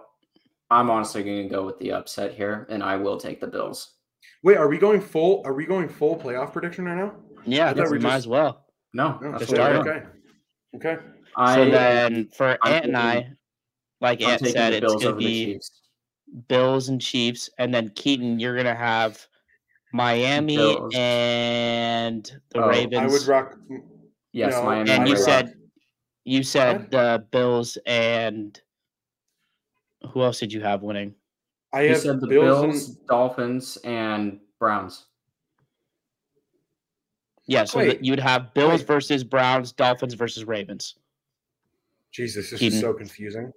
I'm honestly going to go with the upset here, and I will take the Bills. Wait, are we going full? Are we going full playoff prediction right now? Yeah, I I we just, might as well. No, no that's okay. Okay. I, so then for I'm Ant and I, like I'm Ant said, it's going to be Bills and Chiefs, and then Keaton, you're going to have Miami Bills. and the oh, Ravens. I would rock. Yes, no, Miami. And you said, rock. you said the uh, Bills and who else did you have winning? I you have said the Bills, Bills and... Dolphins, and Browns. Yeah, so Wait. you'd have Bills Wait. versus Browns, Dolphins versus Ravens. Jesus, this Keaton. is so confusing.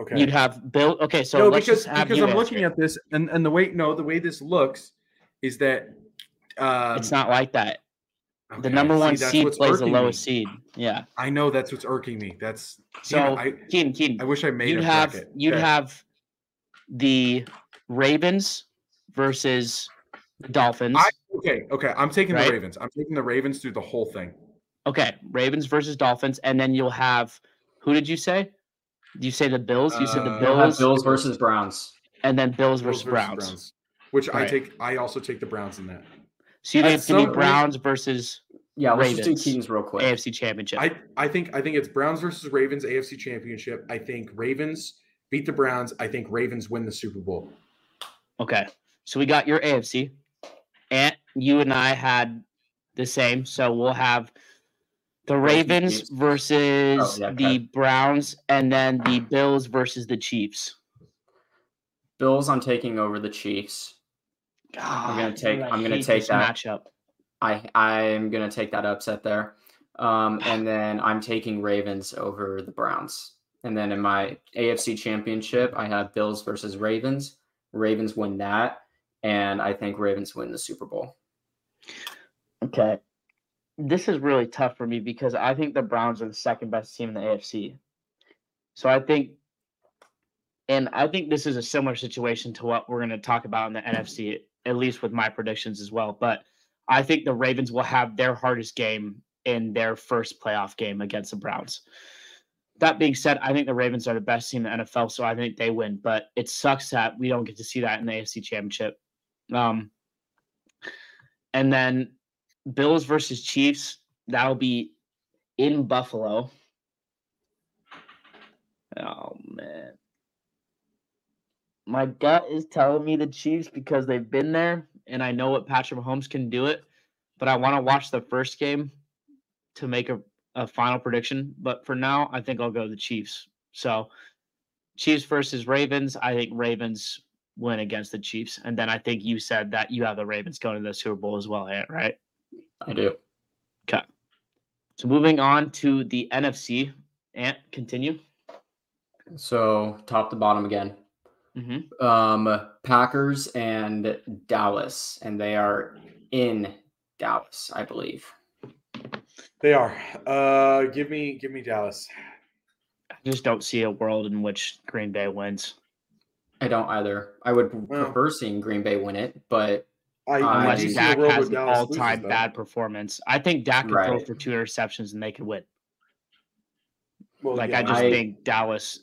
Okay. You'd have Bill. Okay, so no, let's because just have because I'm answer. looking at this, and, and the way no, the way this looks is that um, it's not like that. Okay. The number one See, seed plays the lowest me. seed. Yeah, I know that's what's irking me. That's so man, I, Keaton. Keaton, I wish I made. You'd a have bracket. you'd okay. have the Ravens versus the Dolphins. I, okay, okay, I'm taking right? the Ravens. I'm taking the Ravens through the whole thing. Okay, Ravens versus Dolphins, and then you'll have who did you say? You say the Bills. You said the Bills. Uh, Bills versus Browns, and then Bills, Bills versus, versus Browns. Browns, which right. I take. I also take the Browns in that. So you think it's gonna be Browns versus yeah, Ravens? Let's just do Keaton's real quick. A F C Championship. I, I think I think it's Browns versus Ravens A F C Championship. I think Ravens beat the Browns. I think Ravens win the Super Bowl. Okay, so we got your A F C, and you and I had the same. So we'll have the Ravens versus oh, yeah, okay. the Browns, and then the Bills versus the Chiefs. Bills, I'm taking over the Chiefs. God, I'm gonna take. Dude, I'm gonna take that matchup. I I'm gonna take that upset there, um, and then I'm taking Ravens over the Browns. And then in my A F C Championship, I have Bills versus Ravens. Ravens win that, and I think Ravens win the Super Bowl. Okay, this is really tough for me because I think the Browns are the second best team in the A F C. So I think. And I think this is a similar situation to what we're going to talk about in the N F C, at least with my predictions as well. But I think the Ravens will have their hardest game in their first playoff game against the Browns. That being said, I think the Ravens are the best team in the N F L, so I think they win. But it sucks that we don't get to see that in the A F C Championship. Um, and then Bills versus Chiefs, that'll be in Buffalo. Oh, man. My gut is telling me the Chiefs because they've been there, and I know what Patrick Mahomes can do it, but I want to watch the first game to make a, a final prediction. But for now, I think I'll go the Chiefs. So Chiefs versus Ravens, I think Ravens win against the Chiefs. And then I think you said that you have the Ravens going to the Super Bowl as well, Ant, right? I do. Okay. So moving on to the N F C. Ant, continue. So top to bottom again. Mm-hmm. Um, Packers and Dallas, and they are in Dallas, I believe. They are. Uh, give me, give me Dallas. I just don't see a world in which Green Bay wins. I don't either. I would well, prefer seeing Green Bay win it, but I, uh, unless Dak has an all-time bad performance, I think Dak could right. throw for two interceptions and they could win. Well, like yeah, I just I, think Dallas.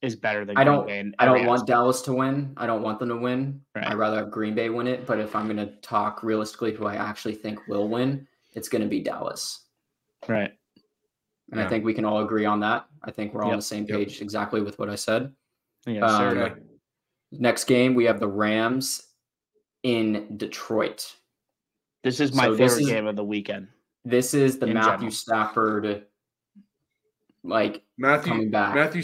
Is better than I Green don't. Bay in I don't aspect. want Dallas to win. I don't want them to win. Right. I'd rather have Green Bay win it. But if I'm going to talk realistically, who I actually think will win, it's going to be Dallas. Right. And yeah. I think we can all agree on that. I think we're all yep. on the same page yep. exactly with what I said. Yeah. Um, sure. Next game, we have the Rams in Detroit. This is my so favorite is, game of the weekend. This is the Matthew general. Stafford, like Matthew coming back. Matthew.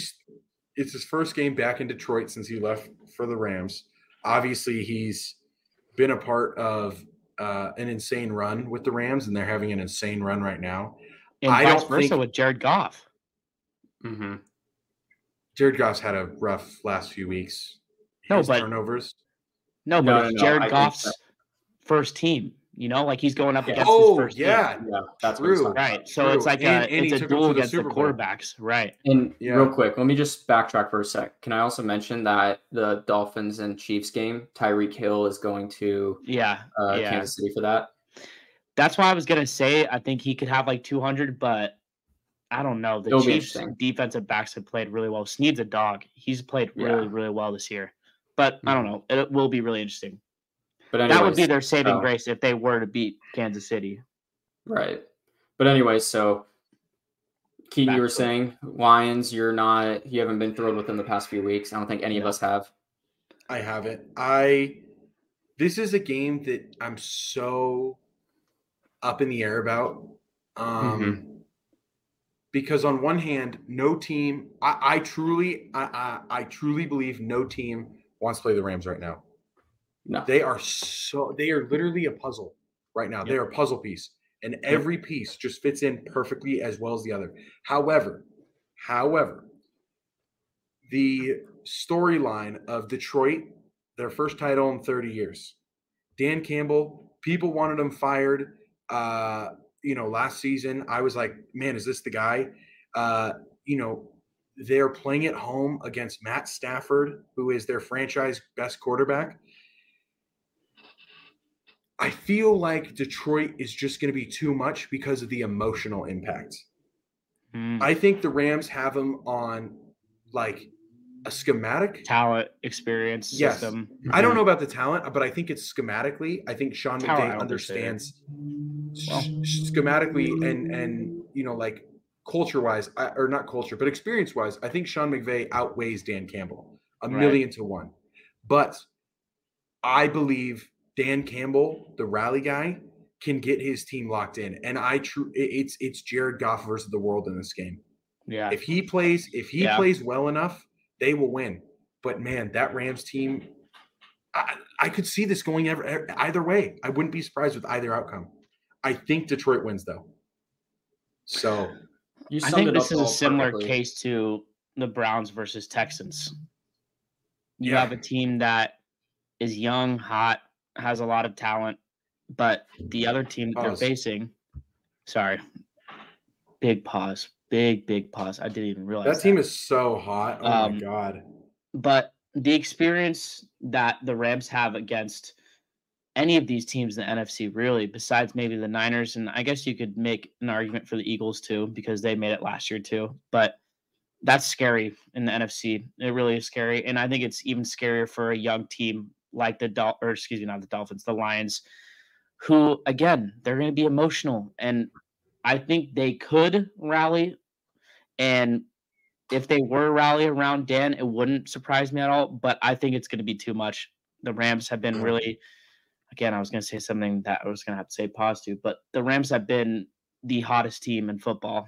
It's his first game back in Detroit since he left for the Rams. Obviously, he's been a part of uh, an insane run with the Rams, and they're having an insane run right now. And I vice don't versa think... with Jared Goff. Mm-hmm. Jared Goff's had a rough last few weeks. No, but turnovers. No, but no, it's no, Jared no, Goff's first team. You know, like he's going up against oh, his first yeah. team. Yeah, that's true. Right. So true. It's like and, a, and it's a duel against the, the quarterbacks. Right. And yeah. real quick, let me just backtrack for a sec. Can I also mention that the Dolphins and Chiefs game, Tyreek Hill is going to yeah. Uh, yeah. Kansas City for that? That's why I was going to say I think he could have like two hundred, but I don't know. The It'll Chiefs defensive backs have played really well. Sneed's a dog. He's played really, yeah. really well this year. But I don't know. It will be really interesting. But anyways, that would be their saving oh. grace if they were to beat Kansas City. Right. But anyway, so Keaton, Back you were saying, Lions, you're not – you haven't been thrilled with them the past few weeks. I don't think any of us have. I haven't. I – this is a game that I'm so up in the air about. Um mm-hmm. Because on one hand, no team I, – I truly I, I, I truly believe no team wants to play the Rams right now. No. They are so – they are literally a puzzle right now. Yep. They are a puzzle piece, and every piece just fits in perfectly as well as the other. However, however, the storyline of Detroit, their first title in thirty years, Dan Campbell, people wanted him fired uh, – you know, last season I was like, man, is this the guy? Uh, you know, they're playing at home against Matt Stafford, who is their franchise best quarterback. I feel like Detroit is just going to be too much because of the emotional impact. Mm. I think the Rams have them on like a schematic. Talent, experience, yes. system. I don't know about the talent, but I think it's schematically. I think Sean McVay understands well. schematically and, and you know, like culture-wise, or not culture, but experience-wise, I think Sean McVay outweighs Dan Campbell a right. million to one. But I believe Dan Campbell, the rally guy, can get his team locked in. And I true it's it's Jared Goff versus the world in this game. Yeah. If he plays, if he yeah. plays well enough, they will win. But, man, that Rams team, I, I could see this going ever, either way. I wouldn't be surprised with either outcome. I think Detroit wins, though. So you I think this is a similar perfectly. case to the Browns versus Texans. You yeah. have a team that is young, hot, has a lot of talent, but the other team that pause. they're facing – sorry, big pause. Big, big pause. I didn't even realize that. That team is so hot. Oh, um, my God. But the experience that the Rams have against any of these teams in the N F C, really, besides maybe the Niners, and I guess you could make an argument for the Eagles, too, because they made it last year, too. But that's scary in the N F C. It really is scary. And I think it's even scarier for a young team like the Dol- – or excuse me, not the Dolphins, the Lions, who, again, they're going to be emotional. And I think they could rally. And if they were rally around Dan, it wouldn't surprise me at all. But I think it's going to be too much. The Rams have been really, again, I was going to say something that I was going to have to say pause to, but the Rams have been the hottest team in football,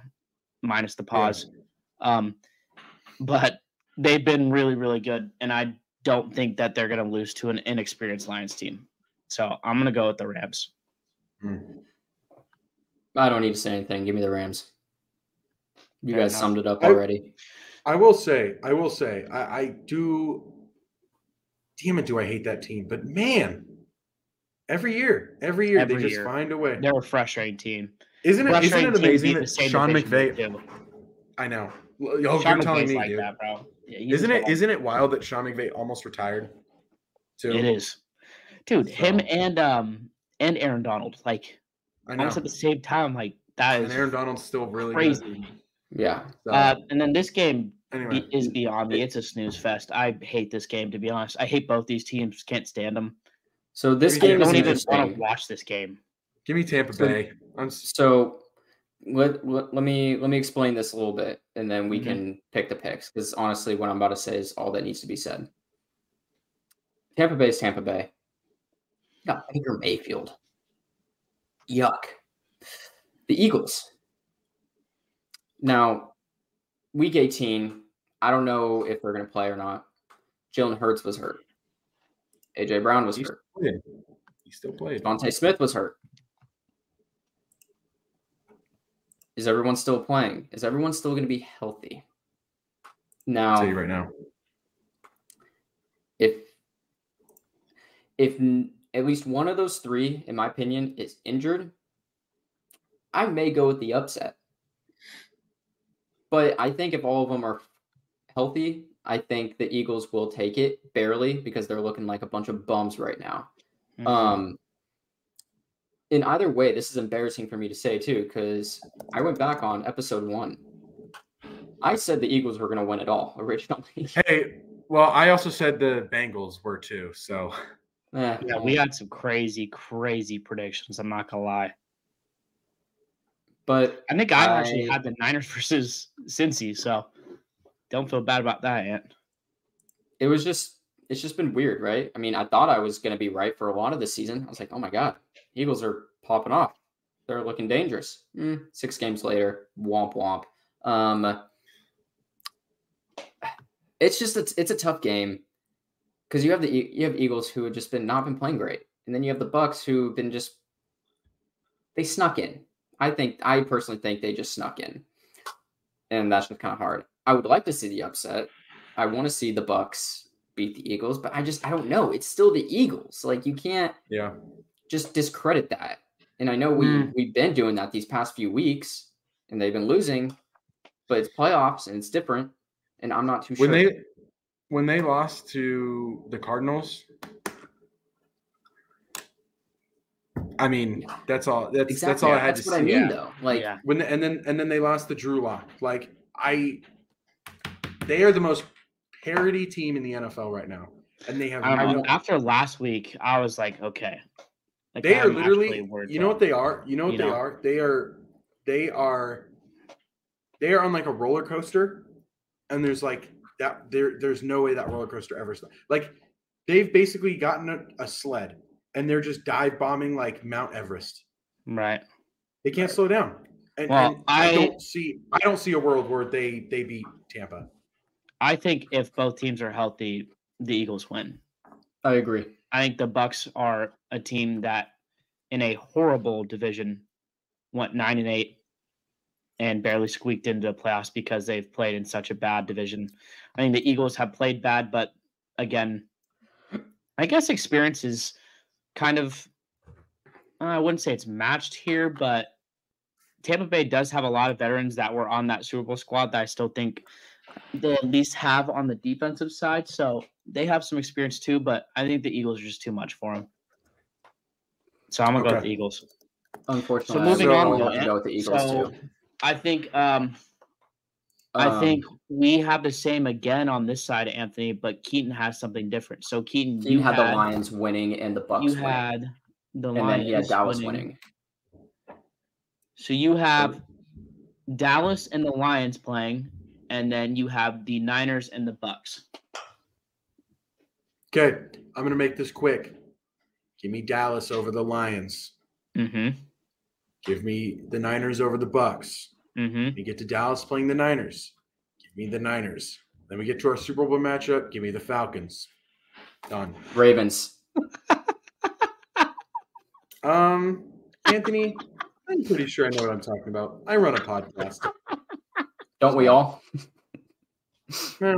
minus the pause. Yeah. Um, but they've been really, really good. And I don't think that they're going to lose to an inexperienced Lions team. So I'm going to go with the Rams. Mm. I don't need to say anything. Give me the Rams. You Fair guys enough. summed it up already. I, I will say, I will say, I, I do. Damn it, do I hate that team? But man, every year, every year every they just year. find a way. They're a frustrating team. Isn't it? Isn't it amazing that Sean McVay? I know. Oh, you're telling me, like dude. That, bro. Yeah, isn't it? Ball. Isn't it wild that Sean McVay almost retired? Too? It is, dude. So. Him and um and Aaron Donald, like. I know. Almost at the same time, like that is. And Aaron Donald's still really crazy. Good. Yeah. So. Uh, and then this game anyway. be, is beyond me. It's a snooze fest. I hate this game, to be honest. I hate both these teams. Can't stand them. So this I game don't is even want to watch this game. Give me Tampa so, Bay. I'm so let, let let me let me explain this a little bit, and then we mm-hmm. can pick the picks. Because honestly, what I'm about to say is all that needs to be said. Tampa Bay is Tampa Bay. You got Baker Mayfield. Yuck. The Eagles. Now, week eighteen, I don't know if they're going to play or not. Jalen Hurts was hurt. A J Brown was He's hurt. Still he still played. Devontae Smith was hurt. Is everyone still playing? Is everyone still going to be healthy? Now, I'll tell you right now. If if at least one of those three, in my opinion, is injured, I may go with the upset. But I think if all of them are healthy, I think the Eagles will take it barely because they're looking like a bunch of bums right now. Mm-hmm. Um, in either way, this is embarrassing for me to say too, because I went back on episode one. I said the Eagles were going to win it all originally. Hey, well, I also said the Bengals were too. So eh, yeah, we had some crazy, crazy predictions. I'm not going to lie. But I think I, I actually had the Niners versus Cincy, so don't feel bad about that, Ant. It was just, it's just been weird, right? I mean, I thought I was going to be right for a lot of the season. I was like, oh my God, Eagles are popping off. They're looking dangerous. Mm, six games later, womp womp. Um, it's just, it's, it's a tough game because you have the, you have Eagles who have just been not been playing great. And then you have the Bucks who've been just, they snuck in. I think, I personally think they just snuck in, and that's just kind of hard. I would like to see the upset. I want to see the Bucks beat the Eagles, but I just, I don't know. It's still the Eagles. Like you can't yeah. just discredit that. And I know we, mm. we've been doing that these past few weeks and they've been losing, but it's playoffs and it's different. And I'm not too when sure. When they, when they lost to the Cardinals, I mean, that's all, that's, exactly. that's all I had that's to say. That's what I mean yeah. though. Like yeah. when, the, and then, and then they lost to Drew Lock. Like I, they are the most parity team in the N F L right now. And they have, um, no after last week, I was like, okay, like, they I'm are literally, you know what they are? You know what you they know? are? They are, they are, they are on like a roller coaster. And there's like that there, there's no way that roller coaster ever stopped. Like they've basically gotten a, a sled. And they're just dive bombing like Mount Everest. Right. They can't right. slow down. And, well, and I, I don't see I don't see a world where they, they beat Tampa. I think if both teams are healthy, the Eagles win. I agree. I think the Bucks are a team that in a horrible division went nine and eight and barely squeaked into the playoffs because they've played in such a bad division. I think the Eagles have played bad, but again, I guess experience is kind of, uh, I wouldn't say it's matched here, but Tampa Bay does have a lot of veterans that were on that Super Bowl squad that I still think they at least have on the defensive side. So they have some experience too, but I think the Eagles are just too much for them. So I'm going to okay. go with the Eagles. Unfortunately, so moving on, we'll go with the Eagles so too. I think, um, um, I think we have the same again on this side, Anthony, but Keaton has something different. So Keaton, you, you had, had the Lions winning and the Bucks winning. You had the Lions winning. And then, yeah, Dallas winning. winning. So you have Dallas and the Lions playing, and then you have the Niners and the Bucks. Okay, I'm going to make this quick. Give me Dallas over the Lions. Mm-hmm. Give me the Niners over the Bucks. Mm-hmm. We get to Dallas playing the Niners. Give me the Niners. Then we get to our Super Bowl matchup. Give me the Falcons. Done. Ravens. um, Anthony, I'm pretty sure I know what I'm talking about. I run a podcast. Don't we all? Go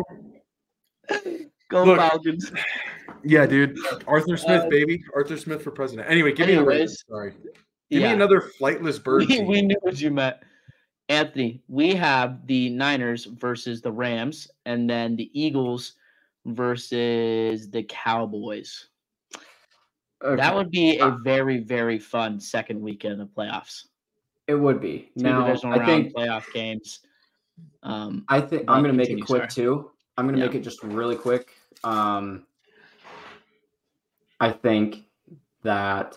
Look, Falcons. Yeah, dude. Arthur Smith, uh, baby. Arthur Smith for president. Anyway, give anyways, me the Ravens. Sorry. Give yeah. me another flightless bird. We, we knew what you meant. Anthony, we have the Niners versus the Rams, and then the Eagles versus the Cowboys. Okay. That would be a very, very fun second weekend of playoffs. It would be. Two now, divisional round I think playoff games. Um, I think I'm going to make it quick sorry. too. I'm going to yeah. make it just really quick. Um, I think that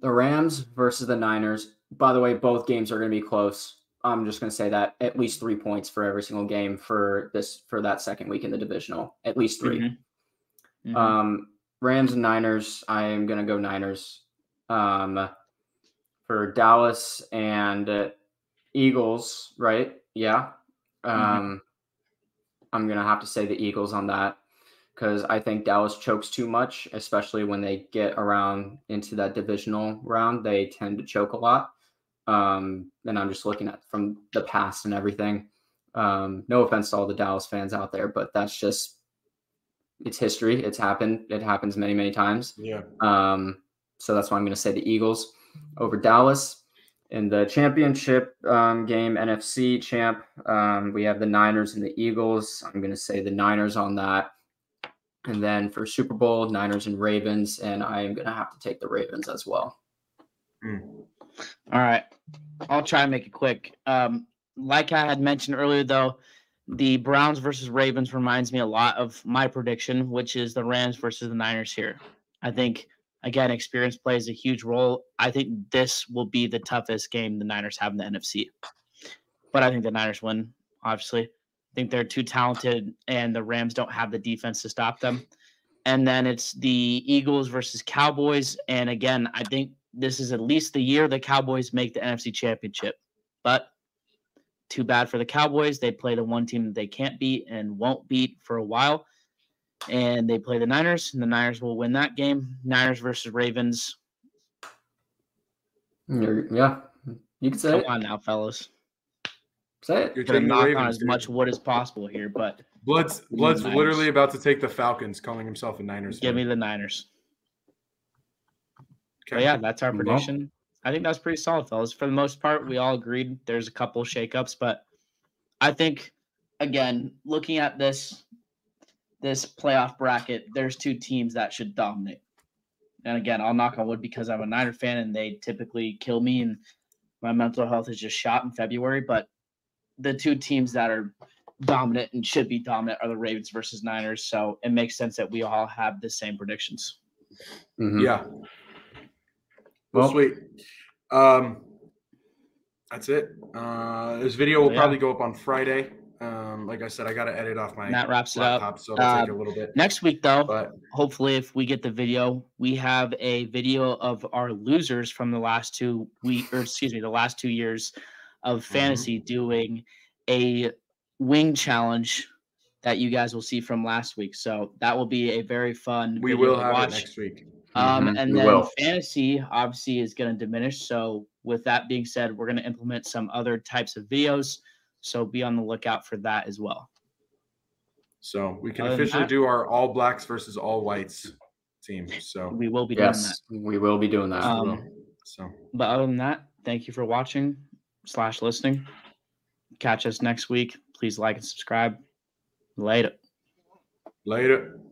the Rams versus the Niners. By the way, both games are going to be close. I'm just going to say that at least three points for every single game for this for that second week in the divisional. At least three. Mm-hmm. Mm-hmm. Um, Rams and Niners. I am going to go Niners. Um, for Dallas and uh, Eagles, right? Yeah. Um, mm-hmm. I'm going to have to say the Eagles on that because I think Dallas chokes too much, especially when they get around into that divisional round. They tend to choke a lot. Um, and I'm just looking at from the past and everything. Um, no offense to all the Dallas fans out there, but that's just, it's history. It's happened. It happens many, many times. Yeah. Um, so that's why I'm going to say the Eagles over Dallas. In the championship um, game, N F C champ, um, we have the Niners and the Eagles. I'm going to say the Niners on that. And then for Super Bowl, Niners and Ravens, and I am going to have to take the Ravens as well. Mm. All right. I'll try and make it quick. Um, like I had mentioned earlier, though, the Browns versus Ravens reminds me a lot of my prediction, which is the Rams versus the Niners here. I think, again, experience plays a huge role. I think this will be the toughest game the Niners have in the N F C. But I think the Niners win, obviously. I think they're too talented, and the Rams don't have the defense to stop them. And then it's the Eagles versus Cowboys. And, again, I think this is at least the year the Cowboys make the N F C Championship. But too bad for the Cowboys. They play the one team that they can't beat and won't beat for a while. And they play the Niners, and the Niners will win that game. Niners versus Ravens. Yeah, you can say it. Come on now, fellas. Say it. You're taking the Ravens, on as dude. Much wood as possible here, but Blood's Blood's literally about to take the Falcons, calling himself a Niners. Give fan. me the Niners. Okay. But yeah, that's our prediction. Well, I think that's pretty solid, fellas. For the most part, we all agreed. There's a couple shakeups, but I think, again, looking at this this playoff bracket, there's two teams that should dominate. And again, I'll knock on wood because I'm a Niner fan, and they typically kill me, and my mental health is just shot in February, but the two teams that are dominant and should be dominant are the Ravens versus Niners. So it makes sense that we all have the same predictions. Mm-hmm. Yeah. Well, sweet. Um, that's it. Uh, this video will yeah. probably go up on Friday. Um, like I said, I got to edit off my that wraps laptop, it up. so it'll uh, take a little bit. Next week, though, but, hopefully if we get the video, we have a video of our losers from the last two week, or excuse me, the last two years of fantasy mm-hmm. doing a wing challenge that you guys will see from last week. So that will be a very fun we video will have to watch. It next week. Um, mm-hmm. And we then will. Fantasy obviously is going to diminish. So with that being said, we're going to implement some other types of videos. So be on the lookout for that as well. So we can Other officially that, do our all blacks versus all whites team. So we will be yes, doing that. We will be doing that. Um, so, but other than that, thank you for watching slash listening. Catch us next week. Please like and subscribe. Later. Later.